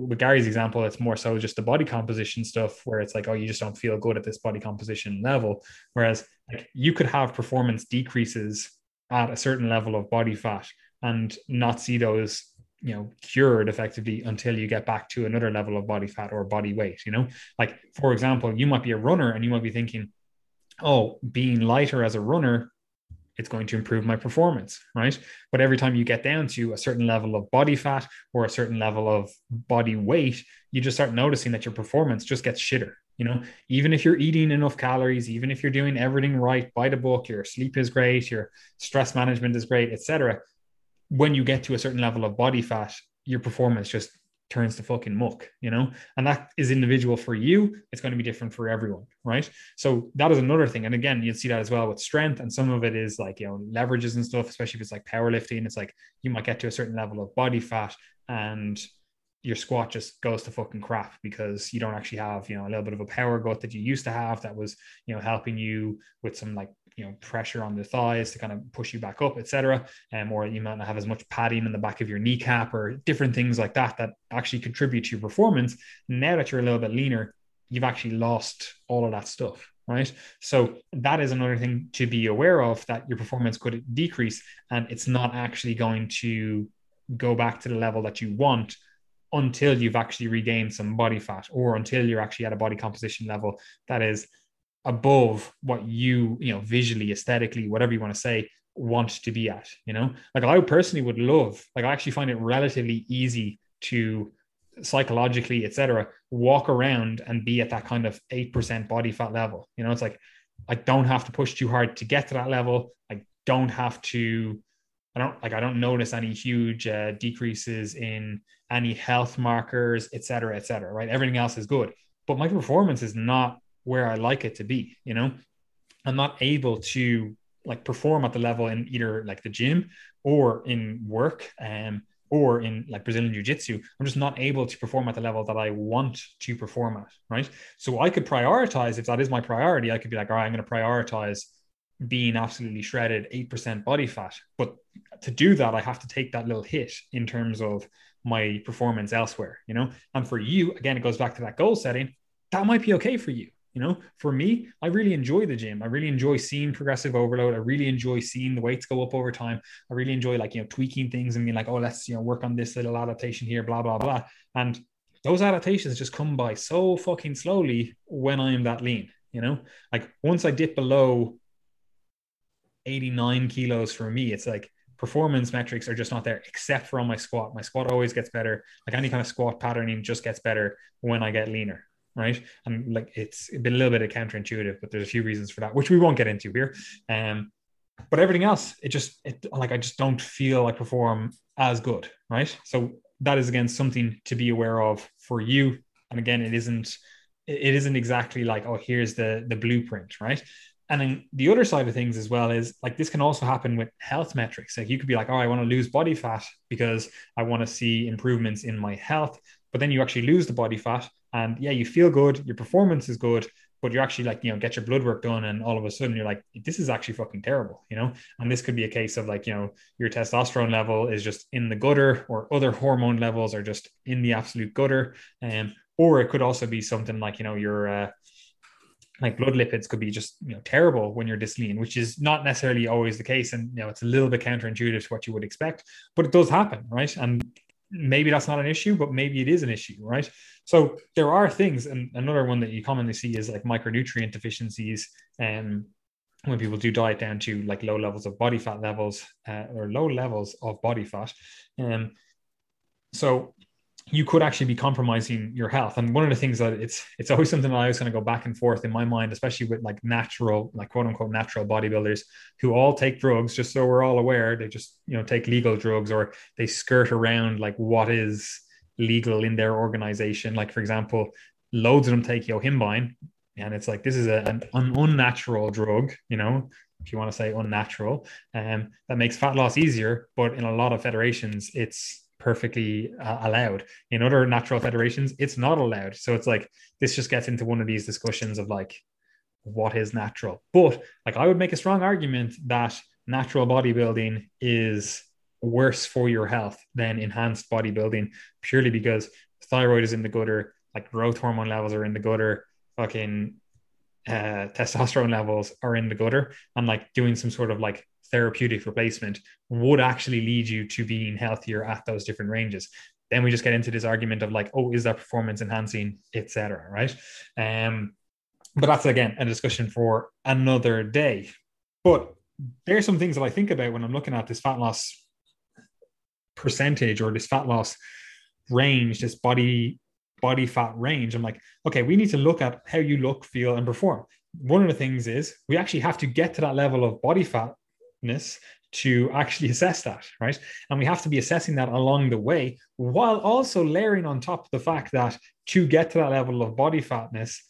with Gary's example, it's more so just the body composition stuff where it's like, oh, you just don't feel good at this body composition level. Whereas like you could have performance decreases at a certain level of body fat and not see those, you know, cured effectively until you get back to another level of body fat or body weight, you know, like for example, you might be a runner and you might be thinking, oh, being lighter as a runner, it's going to improve my performance, right? But every time you get down to a certain level of body fat or a certain level of body weight, you just start noticing that your performance just gets shitter. You know, even if you're eating enough calories, even if you're doing everything right by the book, your sleep is great, your stress management is great, et cetera. When you get to a certain level of body fat, your performance just turns to fucking muck, you know, and that is individual for you. It's going to be different for everyone, right? So that is another thing. And again, you'll see that as well with strength. And some of it is like, you know, leverages and stuff, especially if it's like powerlifting, it's like you might get to a certain level of body fat and your squat just goes to fucking crap because you don't actually have, you know, a little bit of a power gut that you used to have that was, you know, helping you with some like, you know, pressure on the thighs to kind of push you back up, et cetera. And um, or you might not have as much padding in the back of your kneecap or different things like that, that actually contribute to your performance. Now that you're a little bit leaner, you've actually lost all of that stuff. Right. So that is another thing to be aware of, that your performance could decrease and it's not actually going to go back to the level that you want until you've actually regained some body fat or until you're actually at a body composition level that is above what you, you know, visually, aesthetically, whatever you want to say, want to be at, you know, like I personally would love, like I actually find it relatively easy to psychologically, et cetera, walk around and be at that kind of eight percent body fat level. You know, it's like, I don't have to push too hard to get to that level. I don't have to, I don't like, I don't notice any huge uh, decreases in any health markers, et cetera, et cetera, right? Everything else is good, but my performance is not where I like it to be. You know, I'm not able to like perform at the level in either like the gym or in work um, or in like Brazilian jiu-jitsu. I'm just not able to perform at the level that I want to perform at, right? So I could prioritize, if that is my priority, I could be like, all right, I'm going to prioritize being absolutely shredded, eight percent body fat. But to do that, I have to take that little hit in terms of my performance elsewhere, you know? And for you, again, it goes back to that goal setting. That might be okay for you. You know, for me, I really enjoy the gym. I really enjoy seeing progressive overload. I really enjoy seeing the weights go up over time. I really enjoy like, you know, tweaking things and being like, oh, let's, you know, work on this little adaptation here, blah, blah, blah. And those adaptations just come by so fucking slowly when I am that lean, you know, like once I dip below eighty-nine kilos for me, it's like performance metrics are just not there except for on my squat. My squat always gets better. Like any kind of squat patterning just gets better when I get leaner. Right. And like, it's been a little bit of counterintuitive, but there's a few reasons for that, which we won't get into here. Um, but everything else, it just, it, like, I just don't feel I perform as good. Right. So that is, again, something to be aware of for you. And again, it isn't, it isn't exactly like, oh, here's the, the blueprint. Right. And then the other side of things as well is like, this can also happen with health metrics. Like you could be like, oh, I want to lose body fat because I want to see improvements in my health, but then you actually lose the body fat. And yeah, you feel good, your performance is good, but you're actually like, you know, get your blood work done. And all of a sudden you're like, this is actually fucking terrible, you know? And this could be a case of like, you know, your testosterone level is just in the gutter or other hormone levels are just in the absolute gutter. Um, or it could also be something like, you know, your uh, like blood lipids could be just, you know, terrible when you're this lean, which is not necessarily always the case. And, you know, it's a little bit counterintuitive to what you would expect, but it does happen, right? And maybe that's not an issue, but maybe it is an issue, right? So there are things, and another one that you commonly see is like micronutrient deficiencies. And um, when people do diet down to like low levels of body fat levels uh, or low levels of body fat. Um, so you could actually be compromising your health. And one of the things that it's, it's always something that I always kind of go back and forth in my mind, especially with like natural, like quote unquote, natural bodybuilders who all take drugs, just so we're all aware, they just, you know, take legal drugs or they skirt around like what is legal in their organization. Like for example, loads of them take yohimbine, and it's like, this is a, an, an unnatural drug, you know, if you want to say unnatural, um, that makes fat loss easier. But in a lot of federations, it's perfectly uh, allowed. In other natural federations, it's not allowed. So it's like, this just gets into one of these discussions of like, what is natural? But like, I would make a strong argument that natural bodybuilding is worse for your health than enhanced bodybuilding, purely because thyroid is in the gutter, like growth hormone levels are in the gutter, fucking uh, testosterone levels are in the gutter. And like doing some sort of like therapeutic replacement would actually lead you to being healthier at those different ranges. Then we just get into this argument of like, oh, is that performance enhancing, et cetera, right? Um, but that's, again, a discussion for another day. But there are some things that I think about when I'm looking at this fat loss percentage or this fat loss range, this body body fat range. I'm like, okay, we need to look at how you look, feel, and perform. One of the things is we actually have to get to that level of body fat to actually assess that, right? And we have to be assessing that along the way, while also layering on top the fact that to get to that level of body fatness,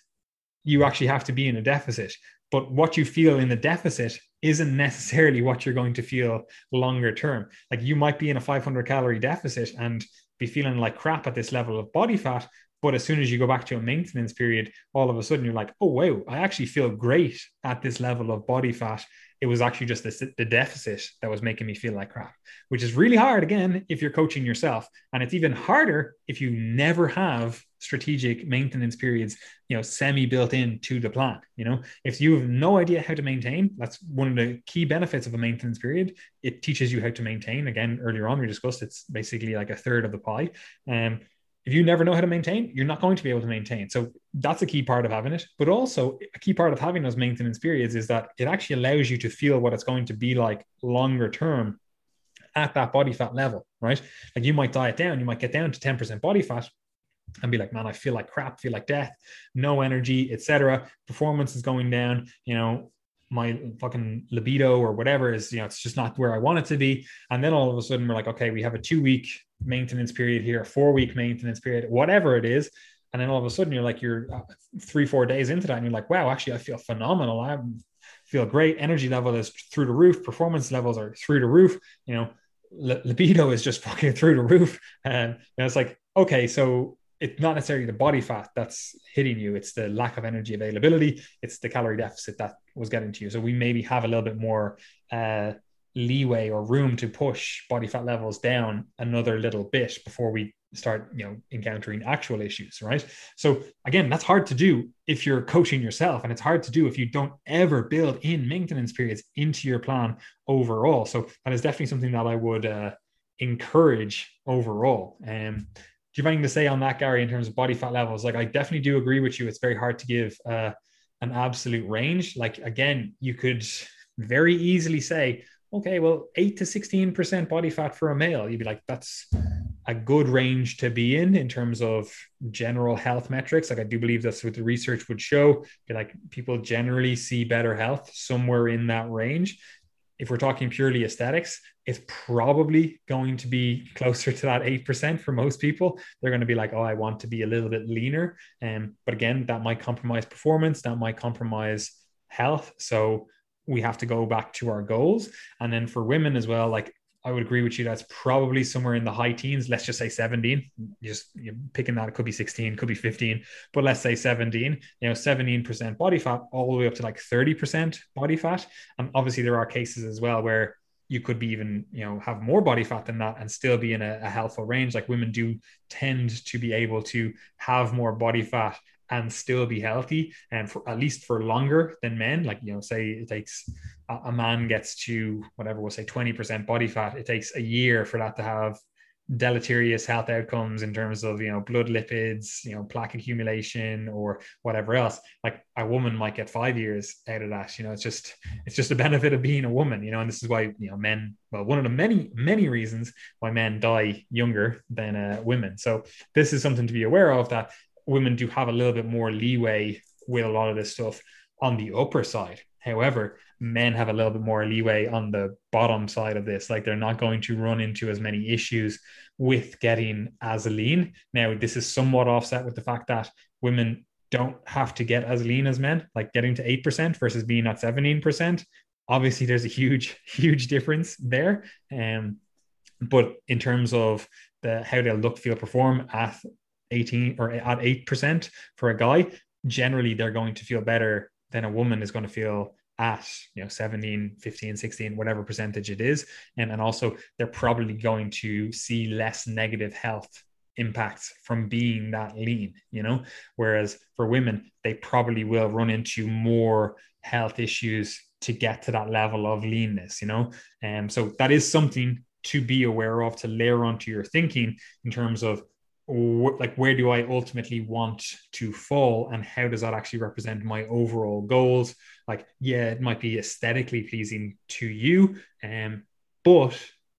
you actually have to be in a deficit. But what you feel in the deficit isn't necessarily what you're going to feel longer term. Like you might be in a five hundred calorie deficit and be feeling like crap at this level of body fat. But as soon as you go back to a maintenance period, all of a sudden you're like, oh, wow, I actually feel great at this level of body fat. It was actually just this, the deficit that was making me feel like crap, which is really hard, again, if you're coaching yourself. And it's even harder if you never have strategic maintenance periods, you know, semi-built in to the plan. You know, if you have no idea how to maintain, that's one of the key benefits of a maintenance period. It teaches you how to maintain. Again, earlier on, we discussed it's basically like a third of the pie. Um, If you never know how to maintain, you're not going to be able to maintain. So that's a key part of having it. But also a key part of having those maintenance periods is that it actually allows you to feel what it's going to be like longer term at that body fat level, right? Like you might diet down, you might get down to ten percent body fat and be like, man, I feel like crap, feel like death, no energy, et cetera. Performance is going down, you know, my fucking libido or whatever is, you know, it's just not where I want it to be. And then all of a sudden we're like, okay, we have a two week maintenance period here, a four week maintenance period, whatever it is. And then all of a sudden you're like, you're three, four days into that. And you're like, wow, actually I feel phenomenal. I feel great. Energy level is through the roof. Performance levels are through the roof. You know, libido is just fucking through the roof. And you know, it's like, okay, so it's not necessarily the body fat that's hitting you. It's the lack of energy availability. It's the calorie deficit that was getting to you. So we maybe have a little bit more uh, leeway or room to push body fat levels down another little bit before we start, you know, encountering actual issues, right? So again, that's hard to do if you're coaching yourself, and it's hard to do if you don't ever build in maintenance periods into your plan overall. So that is definitely something that I would uh, encourage overall. Um, Do you have anything to say on that, Gary, in terms of body fat levels? Like, I definitely do agree with you. It's very hard to give uh, an absolute range. Like, again, you could very easily say, okay, well, eight to sixteen percent body fat for a male. You'd be like, that's a good range to be in, in terms of general health metrics. Like, I do believe that's what the research would show. You're like, people generally see better health somewhere in that range. If we're talking purely aesthetics, it's probably going to be closer to that eight percent for most people. They're going to be like, oh, I want to be a little bit leaner. Um, but again, that might compromise performance. That might compromise health. So we have to go back to our goals. And then for women as well, like I would agree with you, that's probably somewhere in the high teens. Let's just say seventeen. You just, you're picking that. It could be sixteen, could be fifteen, but let's say seventeen, you know, seventeen percent body fat all the way up to like thirty percent body fat. And obviously there are cases as well where you could be even, you know, have more body fat than that and still be in a, a healthful range. Like women do tend to be able to have more body fat and still be healthy, and for at least for longer than men. Like, you know, say it takes a, a man gets to whatever, we'll say twenty percent body fat. It takes a year for that to have deleterious health outcomes in terms of, you know, blood lipids, you know, plaque accumulation or whatever else. Like a woman might get five years out of that. You know, it's just, it's just the benefit of being a woman, you know, and this is why, you know, men, well, one of the many, many reasons why men die younger than uh, women. So this is something to be aware of, that women do have a little bit more leeway with a lot of this stuff on the upper side. However, men have a little bit more leeway on the bottom side of this. Like, they're not going to run into as many issues with getting as lean. Now, this is somewhat offset with the fact that women don't have to get as lean as men, like getting to eight percent versus being at seventeen percent. Obviously, there's a huge, huge difference there. Um, but in terms of the how they'll look, feel, perform at eighteen or at eight percent for a guy, generally they're going to feel better than a woman is going to feel at, you know, seventeen, fifteen, sixteen, whatever percentage it is. And and also they're probably going to see less negative health impacts from being that lean, you know, whereas for women, they probably will run into more health issues to get to that level of leanness, you know? And um, so that is something to be aware of, to layer onto your thinking in terms of, like, where do I ultimately want to fall and how does that actually represent my overall goals? Like, yeah, it might be aesthetically pleasing to you, um, but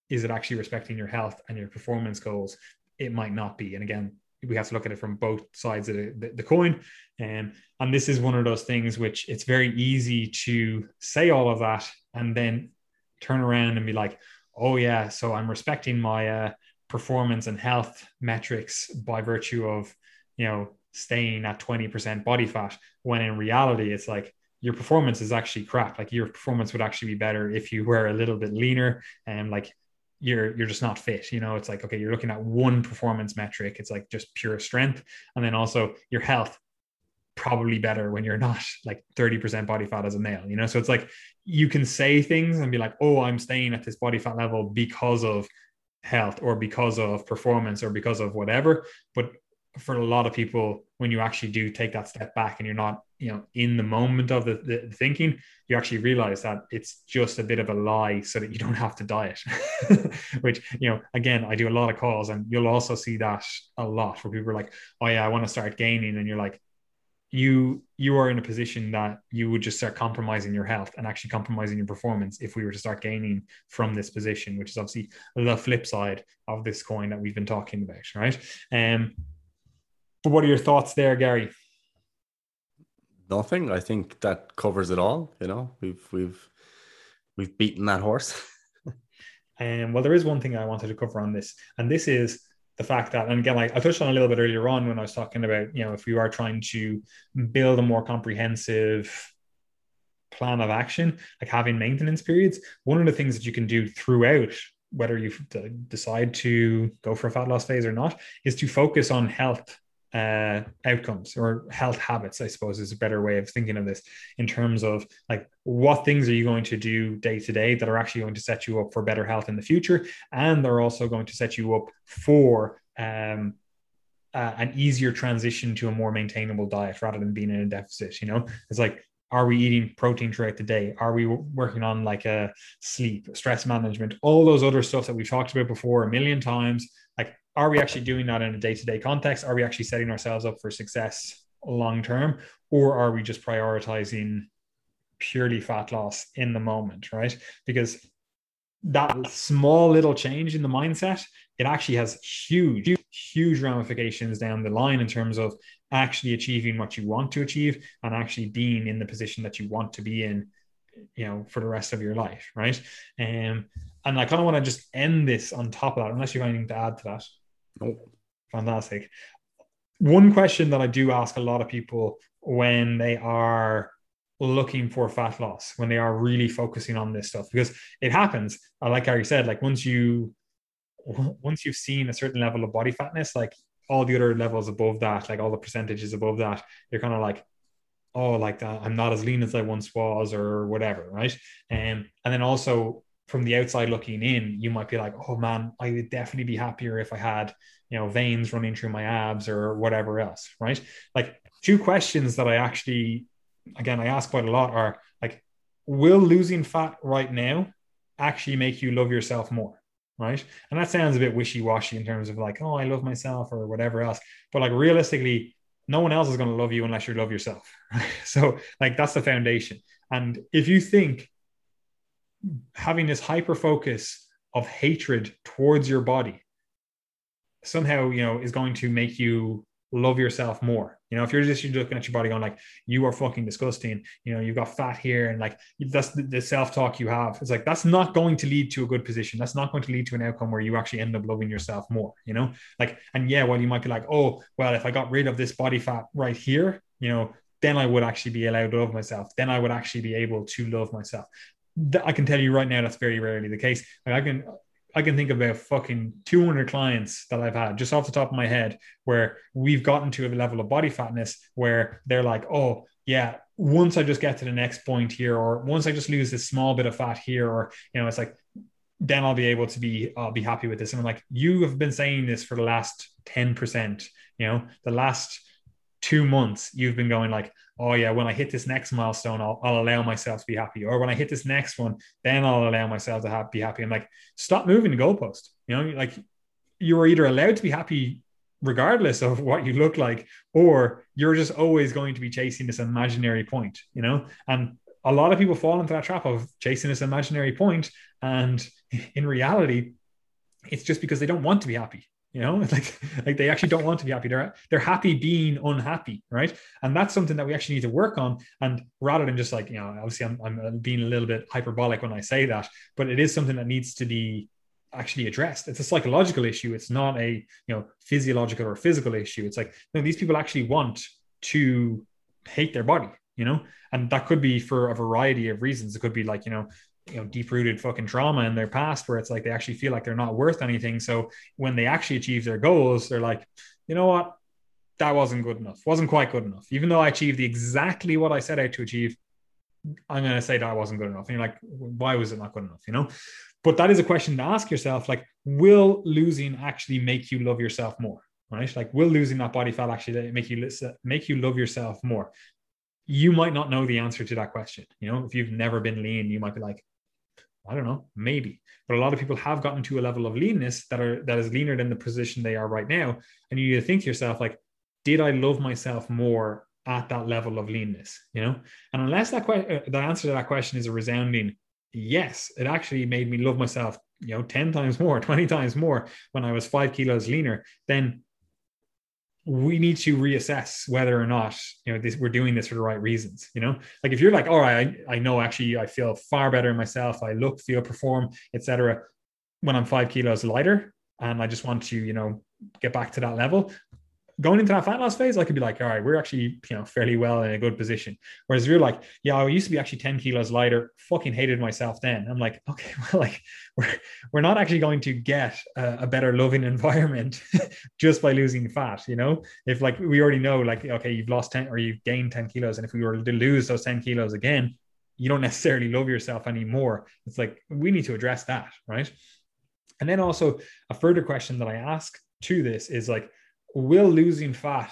is it actually respecting your health and your performance goals? It might not be. And again, we have to look at it from both sides of the, the coin. Um, and this is one of those things which it's very easy to say all of that and then turn around and be like, oh yeah, so I'm respecting my... Uh, performance and health metrics by virtue of, you know, staying at twenty percent body fat, when in reality it's like your performance is actually crap. Like, your performance would actually be better if you were a little bit leaner. And like, you're you're just not fit. You know, it's like, okay, you're looking at one performance metric. It's like just pure strength. And then also your health, probably better when you're not like thirty percent body fat as a male, you know? So it's like, you can say things and be like, oh, I'm staying at this body fat level because of health or because of performance or because of whatever. But for a lot of people, when you actually do take that step back and you're not, you know, in the moment of the, the thinking, you actually realize that it's just a bit of a lie so that you don't have to diet, which, you know, again, I do a lot of calls and you'll also see that a lot where people are like, oh yeah, I want to start gaining. And you're like, you, you are in a position that you would just start compromising your health and actually compromising your performance if we were to start gaining from this position, which is obviously the flip side of this coin that we've been talking about. Right. Um, but what are your thoughts there, Gary? Nothing. I think that covers it all. You know, we've, we've, we've beaten that horse. And um, well, there is one thing I wanted to cover on this, and this is the fact that, and again, like I touched on a little bit earlier on when I was talking about, you know, if you are trying to build a more comprehensive plan of action, like having maintenance periods, one of the things that you can do throughout, whether you decide to go for a fat loss phase or not, is to focus on health uh, outcomes or health habits, I suppose is a better way of thinking of this, in terms of like, what things are you going to do day to day that are actually going to set you up for better health in the future? And they're also going to set you up for um, uh, an easier transition to a more maintainable diet rather than being in a deficit. You know, it's like, are we eating protein throughout the day? Are we working on like a sleep, stress management, all those other stuff that we've talked about before a million times? Like, are we actually doing that in a day-to-day context? Are we actually setting ourselves up for success long-term? Or are we just prioritizing purely fat loss in the moment, right? Because that small little change in the mindset, it actually has huge, huge, huge ramifications down the line in terms of actually achieving what you want to achieve and actually being in the position that you want to be in, you know, for the rest of your life, right? Um, and I kind of want to just end this on top of that, unless you have anything to add to that. Nope. Fantastic. One question that I do ask a lot of people when they are looking for fat loss, when they are really focusing on this stuff, because it happens, like Gary said, like once you, once you've seen a certain level of body fatness, like all the other levels above that, like all the percentages above that, you're kind of like, oh, like that, I'm not as lean as I once was or whatever, right? Um, and then also from the outside looking in, you might be like, oh man, I would definitely be happier if I had, you know, veins running through my abs or whatever else, right? Like two questions that I actually, again, I ask quite a lot are like, will losing fat right now actually make you love yourself more, right? And that sounds a bit wishy-washy in terms of like, oh, I love myself or whatever else. But like realistically, no one else is going to love you unless you love yourself. Right? So like, that's the foundation. And if you think having this hyper-focus of hatred towards your body somehow, you know, is going to make you love yourself more. You know, if you're just you're looking at your body going like, you are fucking disgusting, you know, you've got fat here, and like that's the, the self-talk you have, it's like that's not going to lead to a good position. That's not going to lead to an outcome where you actually end up loving yourself more, you know? Like, and yeah, well, you might be like, oh, well, if I got rid of this body fat right here, you know, then I would actually be allowed to love myself. Then I would actually be able to love myself. I can tell you right now, that's very rarely the case. Like I can, I can think about fucking two hundred clients that I've had just off the top of my head where we've gotten to a level of body fatness where they're like, oh yeah, once I just get to the next point here, or once I just lose this small bit of fat here, or, you know, it's like, then I'll be able to be, I'll be happy with this. And I'm like, you have been saying this for the last ten percent, you know, the last two months you've been going like, oh yeah, when I hit this next milestone, I'll, I'll allow myself to be happy. Or when I hit this next one, then I'll allow myself to have, be happy. I'm like, stop moving the goalpost. You know, like you are either allowed to be happy regardless of what you look like, or you're just always going to be chasing this imaginary point, you know? And a lot of people fall into that trap of chasing this imaginary point. And in reality, it's just because they don't want to be happy. You know, like, like they actually don't want to be happy. They're, they're happy being unhappy. Right. And that's something that we actually need to work on. And rather than just like, you know, obviously I'm, I'm being a little bit hyperbolic when I say that, but it is something that needs to be actually addressed. It's a psychological issue. It's not a, you know, physiological or physical issue. It's like, you know, these people actually want to hate their body, you know, and that could be for a variety of reasons. It could be like, you know, you know, deep-rooted fucking trauma in their past where it's like, they actually feel like they're not worth anything. So when they actually achieve their goals, they're like, you know what? That wasn't good enough. Wasn't quite good enough. Even though I achieved exactly what I set out to achieve, I'm going to say that wasn't good enough. And you're like, why was it not good enough? You know, but that is a question to ask yourself. Like, will losing actually make you love yourself more? Right? Like, will losing that body fat actually make you, make you love yourself more? You might not know the answer to that question. You know, if you've never been lean, you might be like, I don't know, maybe. But a lot of people have gotten to a level of leanness that are that is leaner than the position they are right now. And you need to think to yourself, like, did I love myself more at that level of leanness? You know, and unless that que- the answer to that question is a resounding yes, it actually made me love myself, you know, ten times more, twenty times more when I was five kilos leaner, then we need to reassess whether or not, you know, this, we're doing this for the right reasons. You know, like if you're like, all right, I, I know actually I feel far better in myself. I look, feel, perform, et cetera, when I'm five kilos lighter and I just want to, you know, get back to that level. Going into that fat loss phase, I could be like, all right, we're actually, you know, fairly well in a good position. Whereas if you're like, yeah, I used to be actually ten kilos lighter, fucking hated myself then. I'm like, okay, well, like we're, we're not actually going to get a, a better loving environment just by losing fat. You know, if like, we already know, like, okay, you've lost ten or you've gained ten kilos. And if we were to lose those ten kilos again, you don't necessarily love yourself anymore. It's like, we need to address that. Right. And then also a further question that I ask to this is like, will losing fat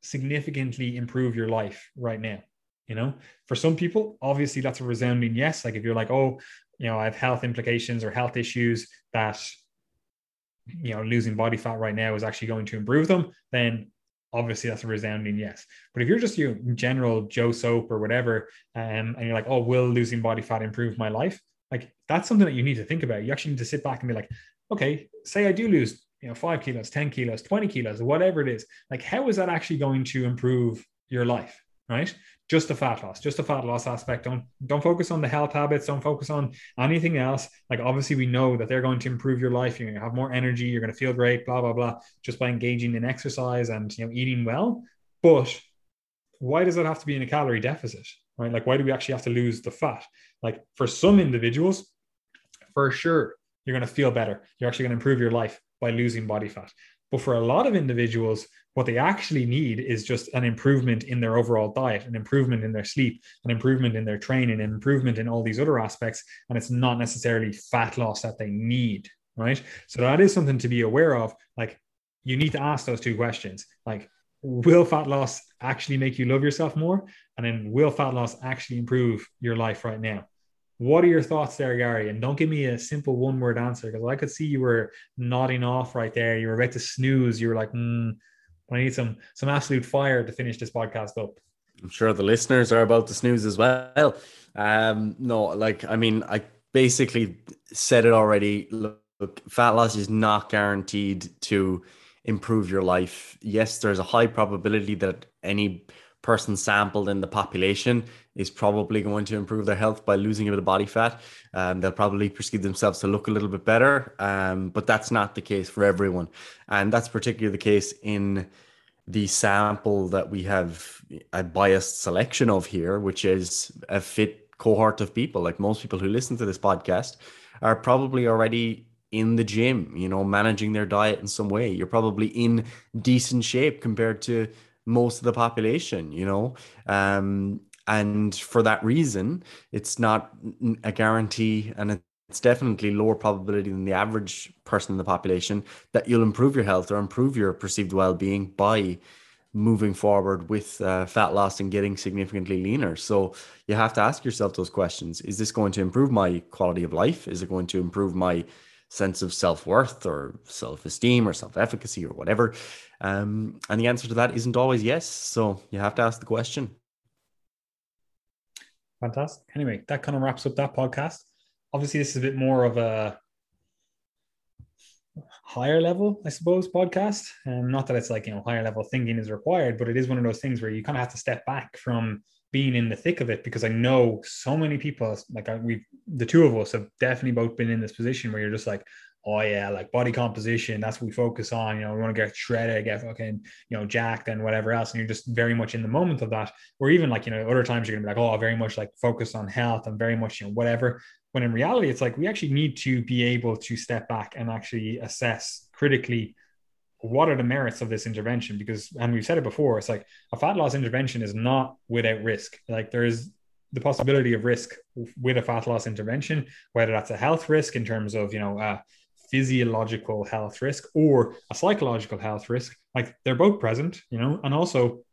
significantly improve your life right now? You know, for some people, obviously that's a resounding yes. Like if you're like, oh, you know, I have health implications or health issues that, you know, losing body fat right now is actually going to improve them, then obviously that's a resounding yes. But if you're just your general Joe Soap or whatever, um, and you're like, oh, will losing body fat improve my life? Like that's something that you need to think about. You actually need to sit back and be like, okay, say I do lose, you know, five kilos, ten kilos, twenty kilos, whatever it is, like, how is that actually going to improve your life? Right? Just the fat loss, just the fat loss aspect. Don't, don't focus on the health habits. Don't focus on anything else. Like, obviously we know that they're going to improve your life. You're going to have more energy. You're going to feel great, blah, blah, blah, just by engaging in exercise and, you know, eating well. But why does it have to be in a calorie deficit? Right? Like, why do we actually have to lose the fat? Like for some individuals, for sure, you're going to feel better. You're actually going to improve your life by losing body fat. But for a lot of individuals, what they actually need is just an improvement in their overall diet, an improvement in their sleep, an improvement in their training, an improvement in all these other aspects. And it's not necessarily fat loss that they need, right? So that is something to be aware of. Like, you need to ask those two questions. Like, will fat loss actually make you love yourself more? And then, will fat loss actually improve your life right now? What are your thoughts there, Gary? And don't give me a simple one-word answer, because I could see you were nodding off right there. You were about to snooze. You were like, mm, I need some some absolute fire to finish this podcast up. I'm sure the listeners are about to snooze as well. Um, no, like, I mean, I basically said it already. Look, look, fat loss is not guaranteed to improve your life. Yes, there's a high probability that any person sampled in the population is probably going to improve their health by losing a bit of body fat. Um, they'll probably perceive themselves to look a little bit better, um, but that's not the case for everyone. And that's particularly the case in the sample that we have a biased selection of here, which is a fit cohort of people. Like, most people who listen to this podcast are probably already in the gym, you know, managing their diet in some way. You're probably in decent shape compared to most of the population, you know, um, and for that reason, it's not a guarantee, and it's definitely lower probability than the average person in the population that you'll improve your health or improve your perceived well-being by moving forward with uh, fat loss and getting significantly leaner. So you have to ask yourself those questions. Is this going to improve my quality of life? Is it going to improve my sense of self-worth or self-esteem or self-efficacy or whatever? Um, and the answer to that isn't always yes. So you have to ask the question. Fantastic. Anyway, that kind of wraps up that podcast. Obviously, this is a bit more of a higher level, I suppose, podcast. Um, not that it's like, you know, higher level thinking is required, but it is one of those things where you kind of have to step back from being in the thick of it, because I know so many people, like we, the two of us have definitely both been in this position where you're just like, oh yeah, like body composition, that's what we focus on. You know, we want to get shredded, get fucking, you know, jacked and whatever else. And you're just very much in the moment of that. Or even like, you know, other times you're going to be like, oh, I'm very much like focused on health and very much, you know, whatever. When in reality, it's like we actually need to be able to step back and actually assess critically what are the merits of this intervention. Because, and we've said it before, it's like a fat loss intervention is not without risk. Like there is the possibility of risk with a fat loss intervention, whether that's a health risk in terms of, you know, uh, physiological health risk or a psychological health risk. Like they're both present, you know, and also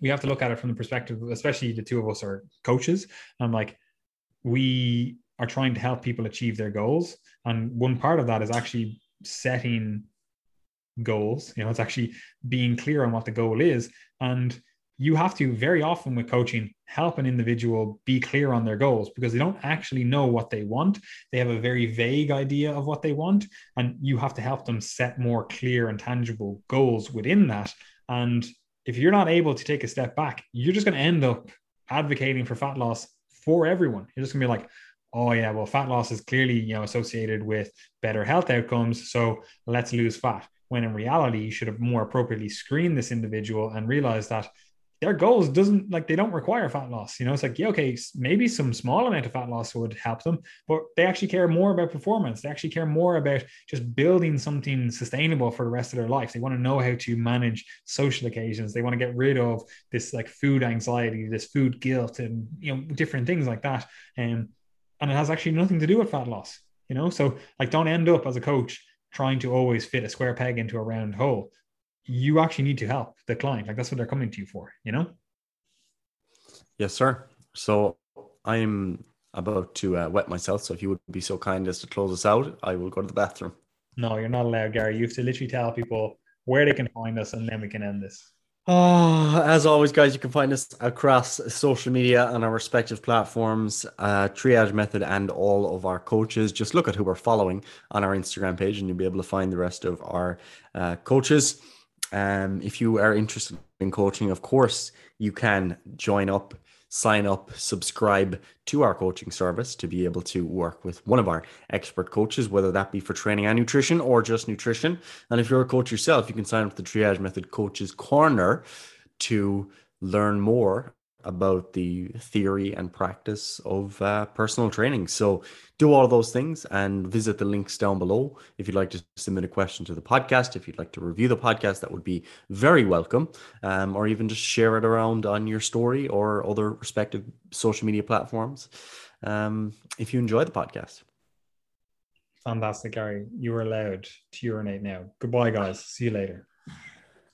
we have to look at it from the perspective, especially the two of us are coaches. I'm like, we are trying to help people achieve their goals. And one part of that is actually setting goals. You know, it's actually being clear on what the goal is. And you have to very often with coaching, help an individual be clear on their goals because they don't actually know what they want. They have a very vague idea of what they want. And you have to help them set more clear and tangible goals within that. And if you're not able to take a step back, you're just going to end up advocating for fat loss for everyone. You're just going to be like, oh yeah, well, fat loss is clearly, you know, associated with better health outcomes. So let's lose fat. When in reality, you should have more appropriately screened this individual and realized that their goals doesn't like, they don't require fat loss. You know, it's like, yeah, okay, maybe some small amount of fat loss would help them, but they actually care more about performance. They actually care more about just building something sustainable for the rest of their life. They want to know how to manage social occasions. They want to get rid of this like food anxiety, this food guilt, and, you know, different things like that. Um, And it has actually nothing to do with fat loss, you know? So like, don't end up as a coach trying to always fit a square peg into a round hole. You actually need to help the client. Like that's what they're coming to you for, you know? Yes, sir. So I'm about to uh, wet myself. So if you would be so kind as to close us out, I will go to the bathroom. No, you're not allowed, Gary. You have to literally tell people where they can find us and then we can end this. Oh, as always, guys, you can find us across social media and our respective platforms, uh, Triage Method and all of our coaches. Just look at who we're following on our Instagram page and you'll be able to find the rest of our uh, coaches. Um, if you are interested in coaching, of course, you can join up, sign up, subscribe to our coaching service to be able to work with one of our expert coaches, whether that be for training and nutrition or just nutrition. And if you're a coach yourself, you can sign up to the Triage Method Coaches Corner to learn more about the theory and practice of uh, personal training. So do all of those things and visit the links down below. If you'd like to submit a question to the podcast, if you'd like to review the podcast, that would be very welcome. Um, or even just share it around on your story or other respective social media platforms. Um, if you enjoy the podcast. Fantastic, Gary. You are allowed to urinate now. Goodbye, guys. See you later.